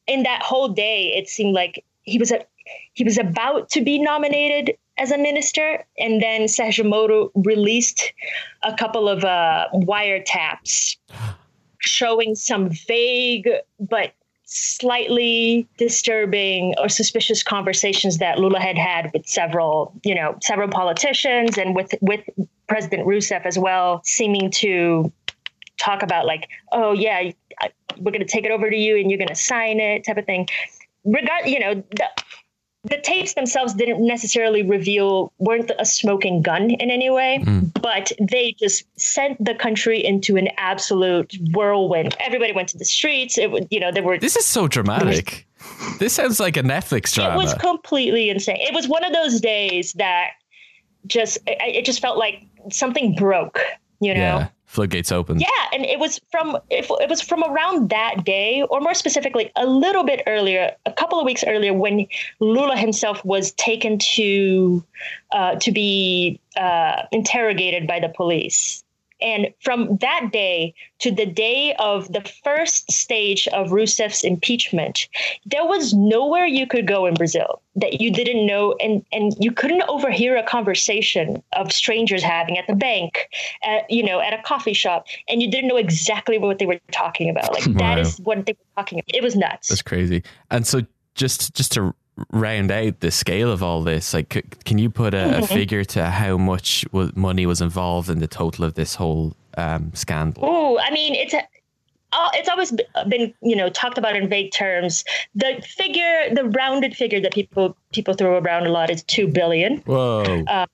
in that whole day, it seemed like he was a, he was about to be nominated as a minister, and then Sergio Moro released a couple of uh, wiretaps showing some vague but slightly disturbing or suspicious conversations that Lula had had with several, you know, several politicians, and with with President Rousseff as well, seeming to talk about like, oh yeah, we're going to take it over to you and you're going to sign it, type of thing. Regard, you know. The, The tapes themselves didn't necessarily reveal, weren't a smoking gun in any way, mm. but they just sent the country into an absolute whirlwind. Everybody went to the streets. It, you know, there were. This is so dramatic. Was, this sounds like a Netflix drama. It was completely insane. It was one of those days that just, it, it just felt like something broke. You know, yeah, floodgates open. Yeah, and it was from it, it was from around that day, or more specifically, a little bit earlier, a couple of weeks earlier, when Lula himself was taken to uh, to be uh, interrogated by the police. And from that day to the day of the first stage of Rousseff's impeachment, there was nowhere you could go in Brazil that you didn't know. And, and you couldn't overhear a conversation of strangers having at the bank, at, you know, at a coffee shop. And you didn't know exactly what they were talking about. Like, that wow. is what they were talking about. It was nuts. That's crazy. And so just just to round out the scale of all this, like, c- can you put a, mm-hmm. a figure to how much w- money was involved in the total of this whole um, scandal? Oh, I mean, it's a, uh, it's always been, you know, talked about in vague terms. The figure, the rounded figure that people people throw around a lot is two billion. Whoa. Uh,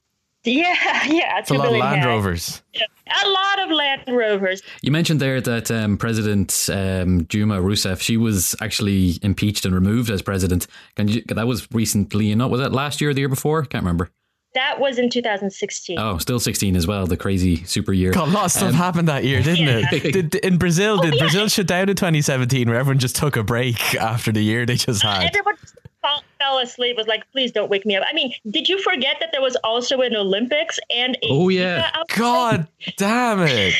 Yeah, yeah. It's a lot of Land Rovers. Yeah, a lot of Land Rovers. You mentioned there that um, President um, Juma Rousseff, she was actually impeached and removed as president. Can you, that was recently, you know, was that last year or the year before? I can't remember. That was in two thousand sixteen. Oh, still sixteen as well. The crazy super year. God, a lot of stuff um, happened that year, didn't yeah. it? Did, in Brazil, oh, did yeah. Brazil shut down in twenty seventeen, where everyone just took a break after the year they just had? Everyone fell asleep, was like, please don't wake me up. I mean, did you forget that there was also an Olympics and a oh yeah Zika god damn it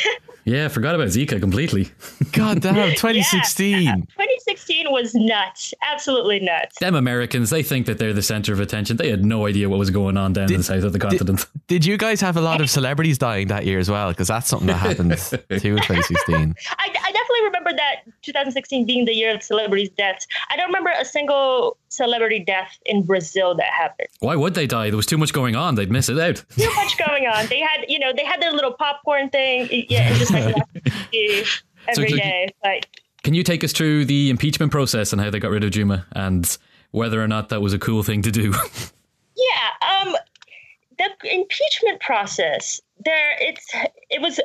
yeah I forgot about Zika completely. God damn, twenty sixteen. Yeah. twenty sixteen was nuts, absolutely nuts. Them Americans, they think that they're the centre of attention. They had no idea what was going on down did, in the south of the continent. Did, did you guys have a lot of celebrities dying that year as well? Because that's something that happened too in twenty sixteen. I, I definitely remember that twenty sixteen being the year of celebrities' deaths. I don't remember a single celebrity death in Brazil that happened. Why would they die? There was too much going on. They'd miss it out. Too much going on. They had, you know, they had their little popcorn thing. Yeah, and just like every so, day. Like, can you take us through the impeachment process and how they got rid of Juma and whether or not that was a cool thing to do? Yeah, um, the impeachment process. There, it's it was.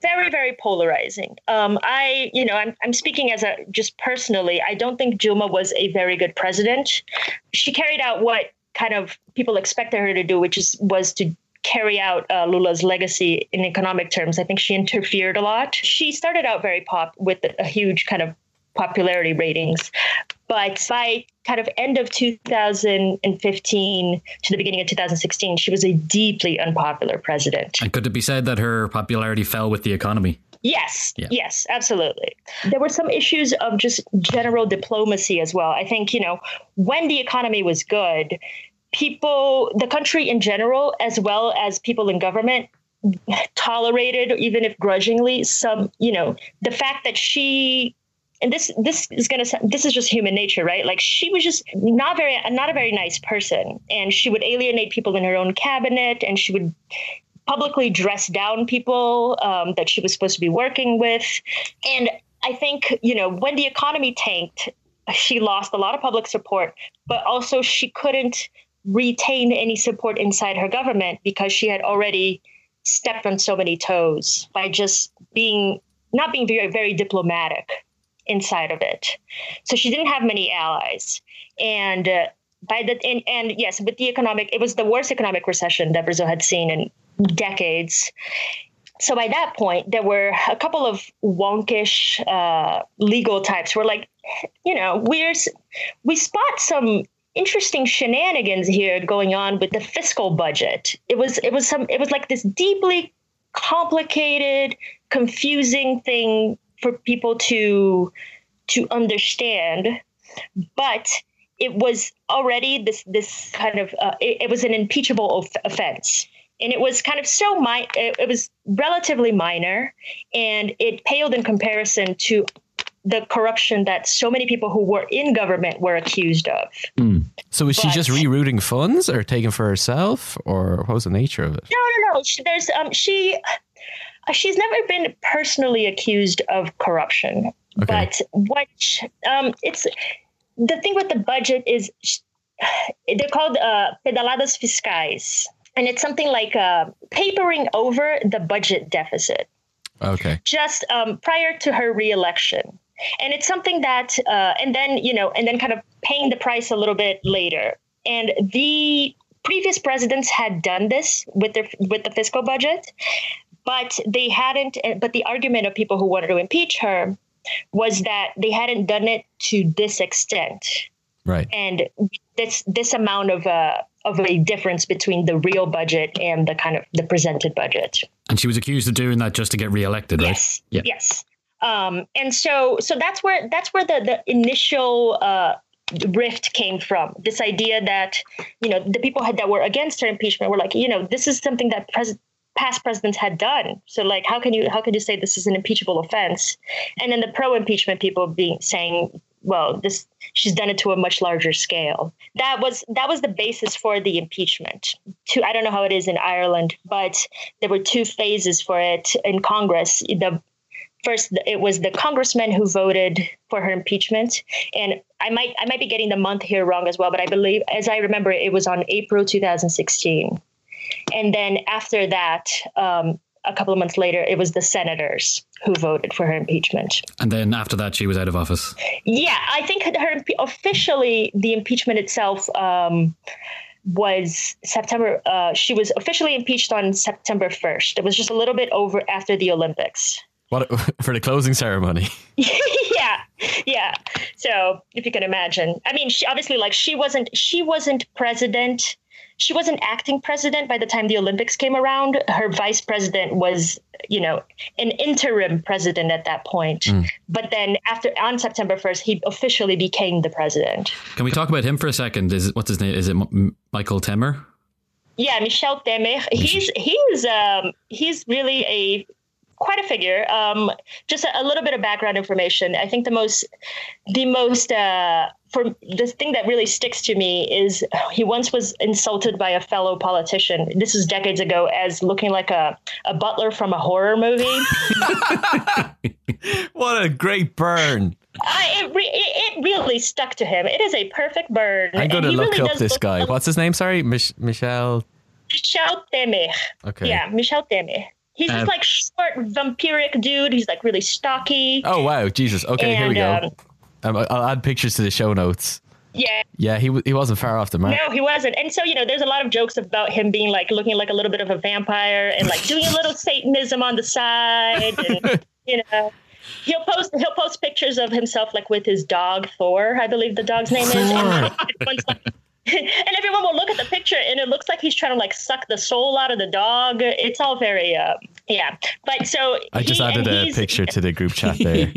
Very, very polarizing. Um, I, you know, I'm, I'm speaking as a just personally. I don't think Juma was a very good president. She carried out what kind of people expected her to do, which is was to carry out uh, Lula's legacy in economic terms. I think she interfered a lot. She started out very pop with a huge kind of popularity ratings, but by kind of end of two thousand fifteen to the beginning of two thousand sixteen, she was a deeply unpopular president. And could it be said that her popularity fell with the economy? Yes, yeah. yes, absolutely. There were some issues of just general diplomacy as well. I think, you know, when the economy was good, people, the country in general, as well as people in government, tolerated, even if grudgingly, some, you know, the fact that she, and this this is going to, this is just human nature, right? Like, she was just not very, not a very nice person. And she would alienate people in her own cabinet, and she would publicly dress down people um, that she was supposed to be working with. And I think, you know, when the economy tanked, she lost a lot of public support, but also she couldn't retain any support inside her government because she had already stepped on so many toes by just being, not being very, very diplomatic inside of it. So she didn't have many allies. And uh, by the, and, and yes, with the economic, it was the worst economic recession that Brazil had seen in decades. So by that point, there were a couple of wonkish uh, legal types who were like, you know, we're, we spot some interesting shenanigans here going on with the fiscal budget. It was it was some it was like this deeply complicated, confusing thing for people to to understand. But it was already this this kind of uh, it, it was an impeachable of- offense. And it was kind of so my it, it was relatively minor, and it paled in comparison to the corruption that so many people who were in government were accused of. Mm. So was but, she just rerouting funds or taking for herself, or what was the nature of it? No, no, no. She, there's um, she uh, she's never been personally accused of corruption. Okay. But what um, it's the thing with the budget is she, they're called uh, pedaladas fiscais. And it's something like uh, papering over the budget deficit. Okay. Just um, prior to her reelection. And it's something that uh, and then, you know, and then kind of paying the price a little bit later. And the previous presidents had done this with their with the fiscal budget, but they hadn't. But the argument of people who wanted to impeach her was that they hadn't done it to this extent. Right. And this this amount of uh, of a difference between the real budget and the kind of the presented budget. And she was accused of doing that just to get reelected, right? Yes. Yeah. Yes. Um, and so so that's where that's where the, the initial uh, rift came from. This idea that, you know, the people had, that were against her impeachment were like, you know, this is something that pres- past presidents had done. So, like, how can you how can you say this is an impeachable offense? And then the pro-impeachment people being saying, well, this she's done it to a much larger scale. That was that was the basis for the impeachment. To, I don't know how it is in Ireland, but there were two phases for it in Congress. The first, it was the congressmen who voted for her impeachment. And I might I might be getting the month here wrong as well, but I believe, as I remember, it was on April two thousand sixteen. And then after that, um, a couple of months later, it was the senators who voted for her impeachment. And then after that, she was out of office. Yeah, I think her officially the impeachment itself um, was September. Uh, she was officially impeached on September first. It was just a little bit over after the Olympics. What, for the closing ceremony? Yeah, yeah. So if you can imagine, I mean, she, obviously, like she wasn't she wasn't president. She wasn't acting president by the time the Olympics came around. Her vice president was, you know, an interim president at that point. Mm. But then after on September first, he officially became the president. Can we talk about him for a second? Is it, what's his name? Is it M- Michel Temer? Yeah, Michel Temer. He's he's um, he's really a quite a figure. Um, just a, a little bit of background information. I think the most the most. Uh, For the thing that really sticks to me is he once was insulted by a fellow politician. This is decades ago, as looking like a, a butler from a horror movie. What a great burn. I, it, re- it really stuck to him. It is a perfect burn. I'm going to look really up this look guy. Up. What's his name? Sorry, Mich- Michel. Michel Temer. Okay. Yeah, Michel Temer. He's um, this like short, vampiric dude. He's like really stocky. Oh, wow. Jesus. Okay, and, here we go. Um, Um, I'll add pictures to the show notes. Yeah. Yeah, he he wasn't far off the mark. No, he wasn't. And so, you know, there's a lot of jokes about him being like looking like a little bit of a vampire and like doing a little Satanism on the side. And, you know, he'll post he'll post pictures of himself like with his dog Thor, I believe the dog's name is. And everyone's like, and everyone will look at the picture and it looks like he's trying to like suck the soul out of the dog. It's all very, uh, yeah. But so I just he, added a picture to the group chat there.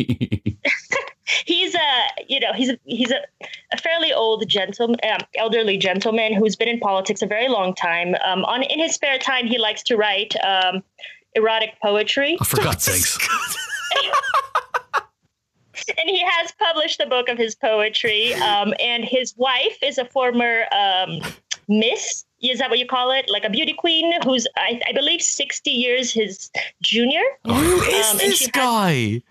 He's a, you know, he's a, he's a, a fairly old gentleman, um, elderly gentleman who's been in politics a very long time. Um, on in his spare time, he likes to write um, erotic poetry. Oh, for God's sakes. And he has published a book of his poetry. Um, and his wife is a former um, miss. Is that what you call it? Like a beauty queen who's, I, I believe, sixty years his junior. Who um, is this guy? Has...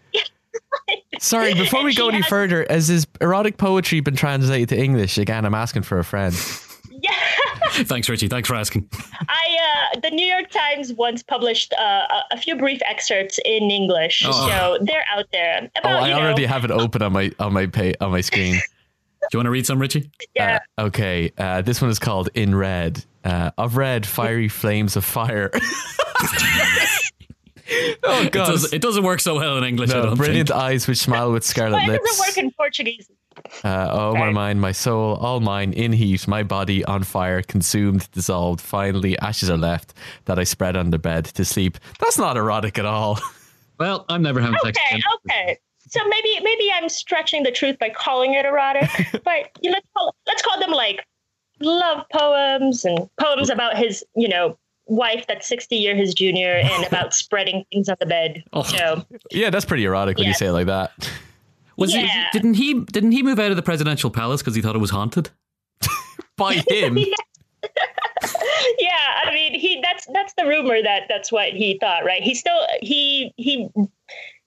Sorry, before we go any has... further, has his erotic poetry been translated to English? Again, I'm asking for a friend. Yeah. Thanks, Richie. Thanks for asking. I uh, the New York Times once published uh, a few brief excerpts in English, oh. so they're out there. About, oh, I you know, already have it open on my on my pay, on my screen. Do you want to read some, Richie? Yeah. Uh, okay. Uh, this one is called In Red. Uh, Of red, fiery flames of fire. Oh, God. It, does, it doesn't work so well in English, no, I don't Brilliant think. Eyes which smile with scarlet Why lips. It doesn't work in Portuguese. Uh, oh, Sorry. My mind, my soul, all mine, in heat, my body on fire, consumed, dissolved. Finally, ashes are left that I spread on the bed to sleep. That's not erotic at all. Well, I'm never having sex again. Okay, okay. So maybe maybe I'm stretching the truth by calling it erotic, but you know, let's call let's call them like love poems and poems about his, you know, wife that's sixty year his junior and about spreading things on the bed. Oh. So yeah, that's pretty erotic yeah. when you say it like that. Was yeah. he, didn't he didn't he move out of the presidential palace because he thought it was haunted by him? Yeah. Yeah, I mean, he that's that's the rumor that that's what he thought, right? He still he he.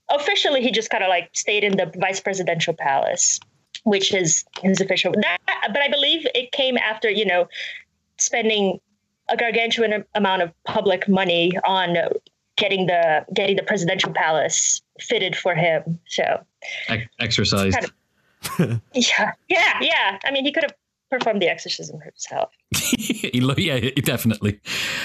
Officially, he just kind of like stayed in the vice presidential palace, which is his official. That, but I believe it came after, you know, spending a gargantuan amount of public money on getting the getting the presidential palace fitted for him. So e- exercised. Kind of, yeah, yeah, yeah. I mean, he could have performed the exorcism himself. Yeah, definitely.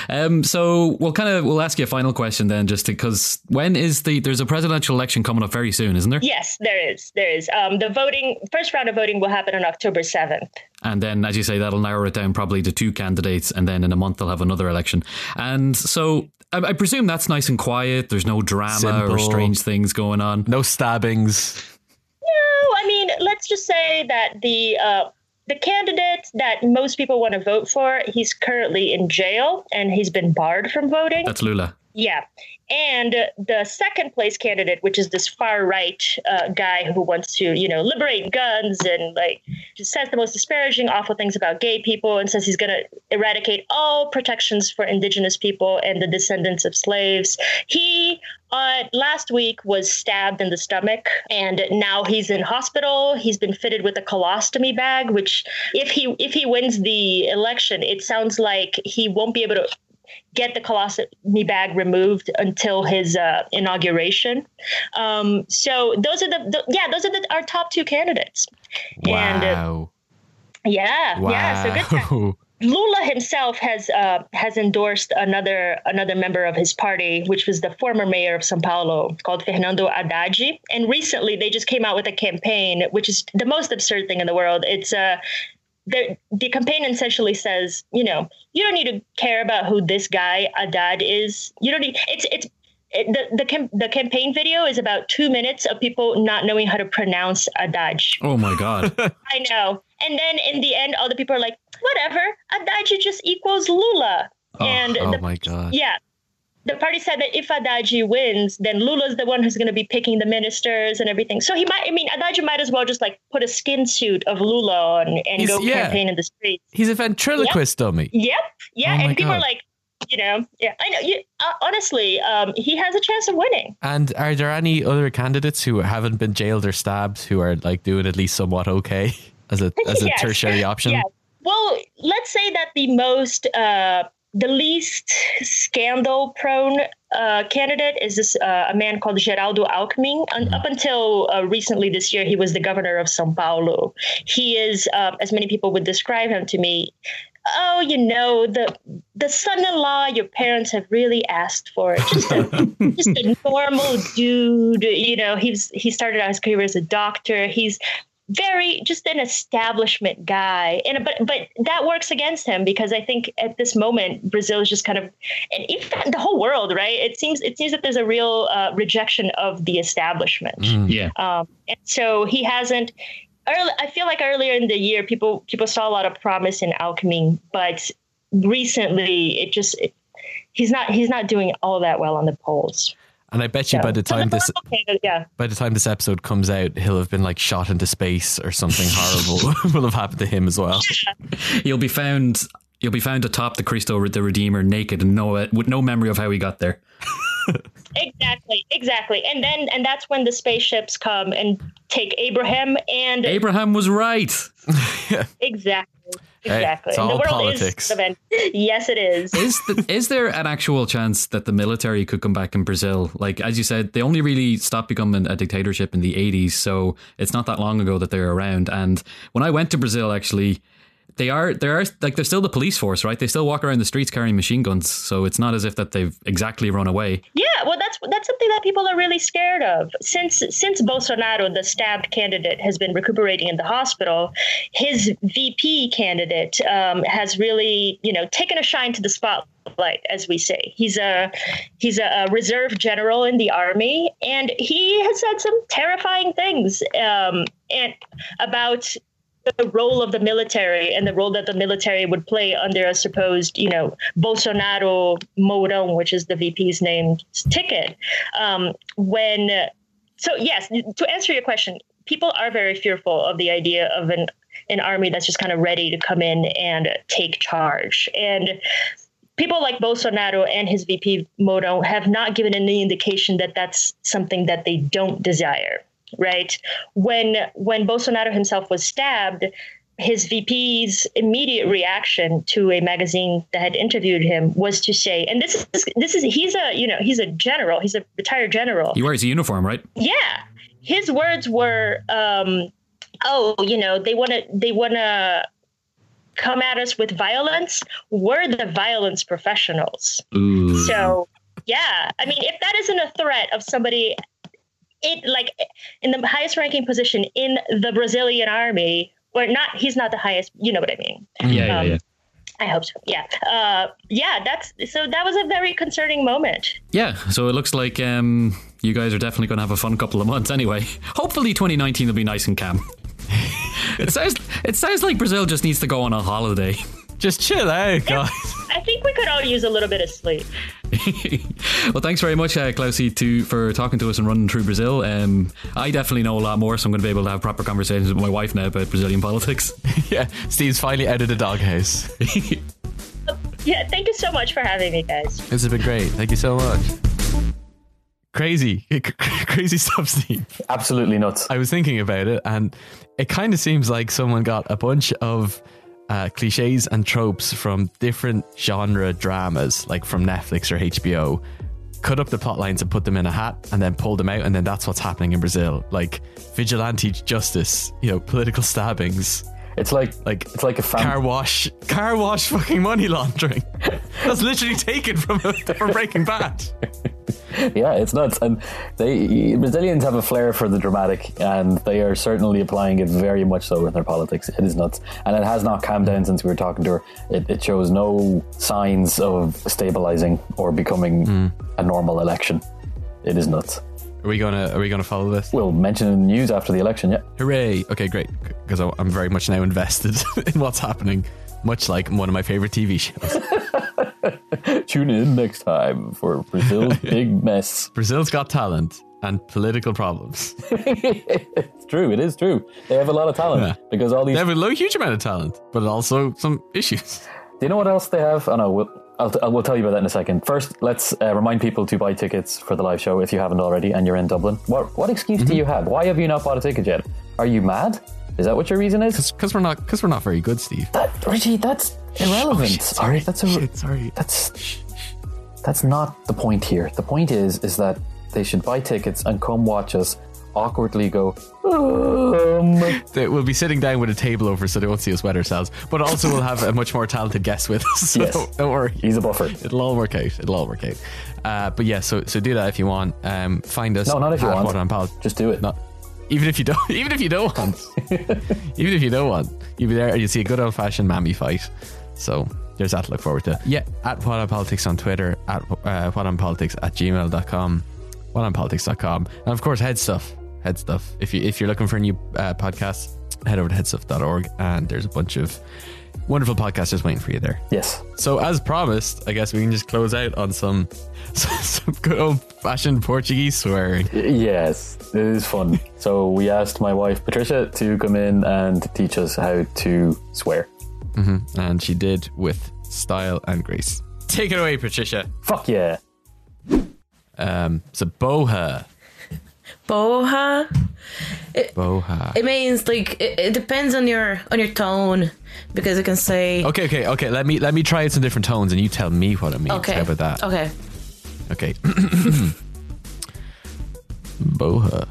Um, so we'll kind of we'll ask you a final question then, just because when is the there's a presidential election coming up very soon, isn't there? Yes, there is. There is. Um, the voting first round of voting will happen on October seventh. And then, as you say, that'll narrow it down probably to two candidates. And then in a month, they'll have another election. And so I, I presume that's nice and quiet. There's no drama Simple. Or strange things going on. No stabbings. No, I mean, let's just say that the uh, The candidate that most people want to vote for, he's currently in jail and he's been barred from voting. That's Lula. Yeah. And the second place candidate, which is this far right uh, guy who wants to, you know, liberate guns and like just says the most disparaging, awful things about gay people and says he's going to eradicate all protections for indigenous people and the descendants of slaves. He uh, last week was stabbed in the stomach and now he's in hospital. He's been fitted with a colostomy bag, which if he if he wins the election, it sounds like he won't be able to get the colostomy bag removed until his uh, inauguration. Um, so those are the, the yeah, those are the, our top two candidates. Wow. And, uh, yeah. Wow. Yeah. So good. Lula himself has uh, has endorsed another another member of his party, which was the former mayor of São Paulo called Fernando Haddad. And recently they just came out with a campaign, which is the most absurd thing in the world. It's a, uh, The, the campaign essentially says, you know, you don't need to care about who this guy Haddad is. You don't need. It's it's it, the the cam, the campaign video is about two minutes of people not knowing how to pronounce Haddad. Oh my God! I know. And then in the end, all the people are like, whatever. Haddad just equals Lula. Oh, and oh the, my God! Yeah. The party said that if Haddad wins, then Lula's the one who's going to be picking the ministers and everything. So he might, I mean, Haddad might as well just like put a skin suit of Lula on and He's, go yeah. campaign in the streets. He's a ventriloquist yep. dummy. Yep. Yeah. Oh and people God. Are like, you know, yeah, I know. You, uh, honestly, um, he has a chance of winning. And are there any other candidates who haven't been jailed or stabbed who are like doing at least somewhat okay as a, as a yes. tertiary option? Yeah. Well, let's say that the most, uh, The least scandal-prone uh, candidate is this uh, a man called Geraldo Alckmin. And up until uh, recently this year, he was the governor of São Paulo. He is, uh, as many people would describe him to me, oh, you know, the the son-in-law your parents have really asked for. Just a, just a normal dude. You know, he's he started out his career as a doctor. He's very just an establishment guy. And but but that works against him because I think at this moment Brazil is just kind of, and even the whole world, right? It seems it seems that there's a real uh, rejection of the establishment. Mm, yeah. Um, and so he hasn't. early, I feel like earlier in the year, people people saw a lot of promise in Alckmin, but recently it just it, he's not he's not doing all that well on the polls. And I bet you yeah. by the time this okay, yeah. by the time this episode comes out, he'll have been like shot into space or something horrible will have happened to him as well. Yeah. You'll be found you'll be found atop the Cristo the Redeemer naked and no with no memory of how he got there. Exactly, exactly. And then and that's when the spaceships come and take Abraham and Abraham was right. yeah. Exactly. Exactly. Hey, it's all the world politics. Is yes, it is. Is, the, is there an actual chance that the military could come back in Brazil? Like, as you said, they only really stopped becoming a dictatorship in the eighties. So it's not that long ago that they're around. And when I went to Brazil, actually, they are there are like they're still the police force, right? They still walk around the streets carrying machine guns. So it's not as if that they've exactly run away. Yeah, well, that's that's something that people are really scared of. Since since Bolsonaro, the stabbed candidate, has been recuperating in the hospital, his V P candidate um, has really, you know, taken a shine to the spotlight. Light, as we say, he's a he's a reserve general in the army, and he has said some terrifying things um, and about the role of the military and the role that the military would play under a supposed, you know, Bolsonaro Mourão, which is the V P's name, ticket. Um, when so, yes, to answer your question, people are very fearful of the idea of an an army that's just kind of ready to come in and take charge. And people like Bolsonaro and his V P Moro have not given any indication that that's something that they don't desire, right? When when Bolsonaro himself was stabbed, his V P's immediate reaction to a magazine that had interviewed him was to say, and this is this is he's a you know he's a general, he's a retired general. He wears a uniform, right? Yeah, his words were, um, "Oh, you know, they wanna they wanna." come at us with violence. We're the violence professionals." Ooh. So, yeah, I mean, if that isn't a threat of somebody it like in the highest ranking position in the Brazilian army, or not, he's not the highest, you know what I mean? Yeah, um, yeah, yeah. I hope so. Yeah. Uh, yeah, that's so that was a very concerning moment. Yeah. So it looks like um, you guys are definitely going to have a fun couple of months anyway. Hopefully twenty nineteen will be nice and calm. It sounds it sounds like Brazil just needs to go on a holiday. Just chill out, guys. I think we could all use a little bit of sleep. Well, thanks very much, uh, Cleosi, to for talking to us and running through Brazil. Um, I definitely know a lot more, so I'm going to be able to have proper conversations with my wife now about Brazilian politics. Yeah, Steve's finally out of the doghouse. Yeah, thank you so much for having me, guys. This has been great. Thank you so much. Crazy, crazy stuff, Steve. Absolutely nuts. I was thinking about it, and it kind of seems like someone got a bunch of uh, cliches and tropes from different genre dramas, like from Netflix or H B O, cut up the plot lines and put them in a hat and then pulled them out, and then that's what's happening in Brazil. Like vigilante justice, you know, political stabbings. It's like like it's like a fan- car wash, car wash, fucking money laundering. That's literally taken from from Breaking Bad. Yeah, it's nuts, and they Brazilians have a flair for the dramatic, and they are certainly applying it very much so in their politics. It is nuts, and it has not calmed down since we were talking to her. It, it shows no signs of stabilizing or becoming mm. a normal election. It is nuts. Are we gonna Are we gonna follow this? We'll mention it in the news after the election. Yeah. Hooray! Okay, great, because I'm very much now invested in what's happening. Much like one of my favorite T V shows. Tune in next time for Brazil's big mess. Brazil's got talent and political problems. It's true. It is true. They have a lot of talent yeah. because all these. They have a low, huge amount of talent, but also some issues. Do you know what else they have? Oh no, we'll, I'll, I'll, we'll tell you about that in a second. First, let's uh, remind people to buy tickets for the live show if you haven't already, and you're in Dublin. What what excuse mm-hmm. do you have? Why have you not bought a ticket yet? Are you mad? Is that what your reason is? Because we're not, because we're not very good, Steve. That, Richie, that's irrelevant. Oh, shit, sorry, that's a, shit, sorry. That's that's not the point here. The point is, is that they should buy tickets and come watch us awkwardly go. Um. We'll be sitting down with a table over, so they won't see us wet ourselves. But also, we'll have a much more talented guest with us. So yes, don't, don't worry, he's a buffer. It'll all work out. It'll all work out. Uh, but yeah, so so do that if you want. Um, find us. No, not if you want. On Pal- Just do it. Not, Even if you don't, even if you don't want, even if you don't want, you'll be there and you'll see a good old fashioned mammy fight. So there's that to look forward to. Yeah, at What On Politics on Twitter, at uh, What On Politics at gmail dot com, what on politics dot com, and of course Head Stuff, Head Stuff. If you if you're looking for a new uh, podcast, head over to headstuff dot org, and there's a bunch of wonderful podcasters waiting for you there. Yes. So as promised, I guess we can just close out on some some good old fashioned Portuguese swearing. Yes, it is fun. So we asked my wife Patricia to come in and teach us how to swear. Mm-hmm. And she did with style and grace. Take it away, Patricia. Fuck yeah. Um, so boha. Boha. It, boha. It means like it, it depends on your on your tone, because it can say. Okay, okay, okay. Let me let me try it some different tones, and you tell me what it means. Okay. How about that? Okay. Okay. Boha.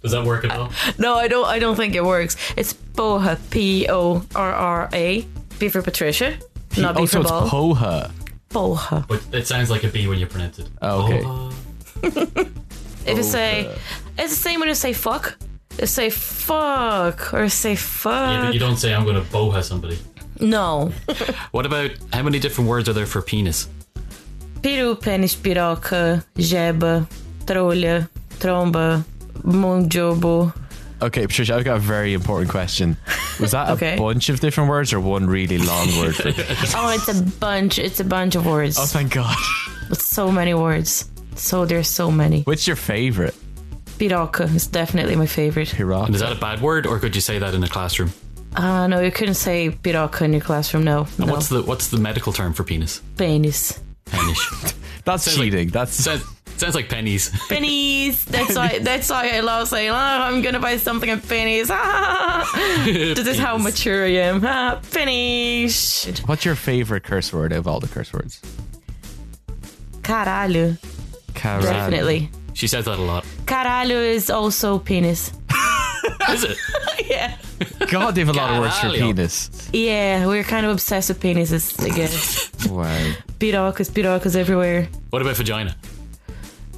Does that work at all? Uh, no, I don't. I don't think it works. It's boha. P O R R A. B for Patricia. P- not B oh, for so ball. It's boha. Boha. But it sounds like a B when you pronounce it. Oh, okay. Boha. If you say, it's the same when you say fuck. You say fuck or say fuck. Yeah, but you don't say I'm going to boha somebody. No. What about, how many different words are there for penis? Peru, penis, piroca, jeba, trolha, tromba, monjobo. Okay, Patricia, I've got a very important question. Was that okay. a bunch of different words or one really long word? For oh, it's a bunch. It's a bunch of words. Oh, thank God. It's so many words. So there's so many. What's your favourite? Piroca is definitely my favourite. Piroca. Is that a bad word, or could you say that in a classroom? Uh, no, you couldn't say piroca in your classroom, no. And no. What's the what's the medical term for penis? Penis. Penis. That's cheating. Like, That's... Sounds, sounds like pennies. Pennies. That's why That's why I love saying, oh, I'm going to buy something at pennies. This is how mature I am. Pennies. What's your favourite curse word of all the curse words? Caralho. Caralho. Definitely. She says that a lot. Caralho is also penis. Is it? Yeah. God, they have a Caralho. lot of words for penis. Yeah, we're kind of obsessed with penises, I guess. Wow. Pirocas, pirocas everywhere. What about vagina?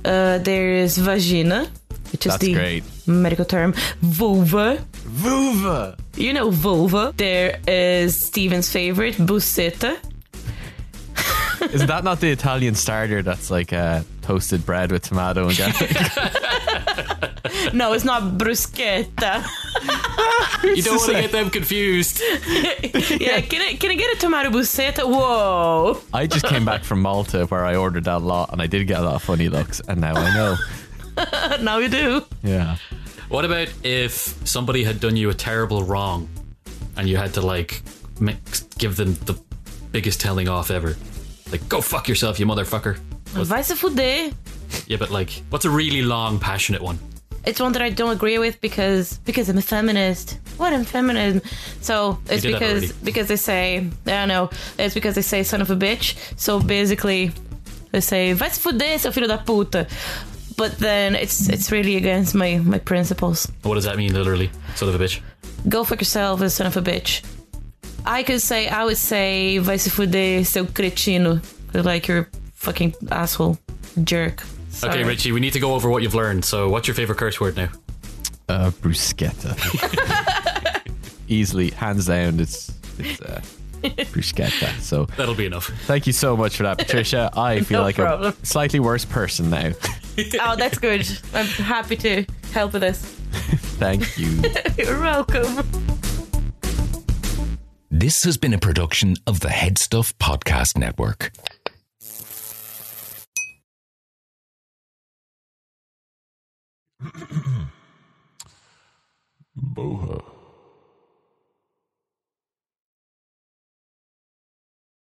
Uh, there is vagina, which is That's the great. medical term. Vulva. Vulva. You know vulva. There is Stephen's favorite, buceta. Is that not the Italian starter that's like uh, toasted bread with tomato and garlic? No, it's not bruschetta. You don't want to get them confused. Yeah, can I, can I get a tomato bruschetta? Whoa. I just came back from Malta where I ordered that lot, and I did get a lot of funny looks, and now I know. Now you do. Yeah. What about if somebody had done you a terrible wrong and you had to like mix, give them the biggest telling off ever? Like, go fuck yourself, you motherfucker. Vai se fuder. Yeah, but like, what's a really long, passionate one? It's one that I don't agree with because because I'm a feminist. What I'm feminism? So it's because because they say I don't know. It's because they say son of a bitch. So basically, they say vai se fuder, seu filho da puta. But then it's it's really against my my principles. What does that mean literally? Son of a bitch. Go fuck yourself, son of a bitch. I could say, I would say, vai se fuder, seu cretino. Like, you're a fucking asshole jerk. Sorry. Okay, Richie, we need to go over what you've learned. So, what's your favorite curse word now? Uh, bruschetta. Easily, hands down, it's, it's uh, bruschetta. So that'll be enough. Thank you so much for that, Patricia. I feel no like problem. a slightly worse person now. Oh, that's good. I'm happy to help with this. Thank you. You're welcome. This has been a production of the Headstuff Podcast Network. Boha.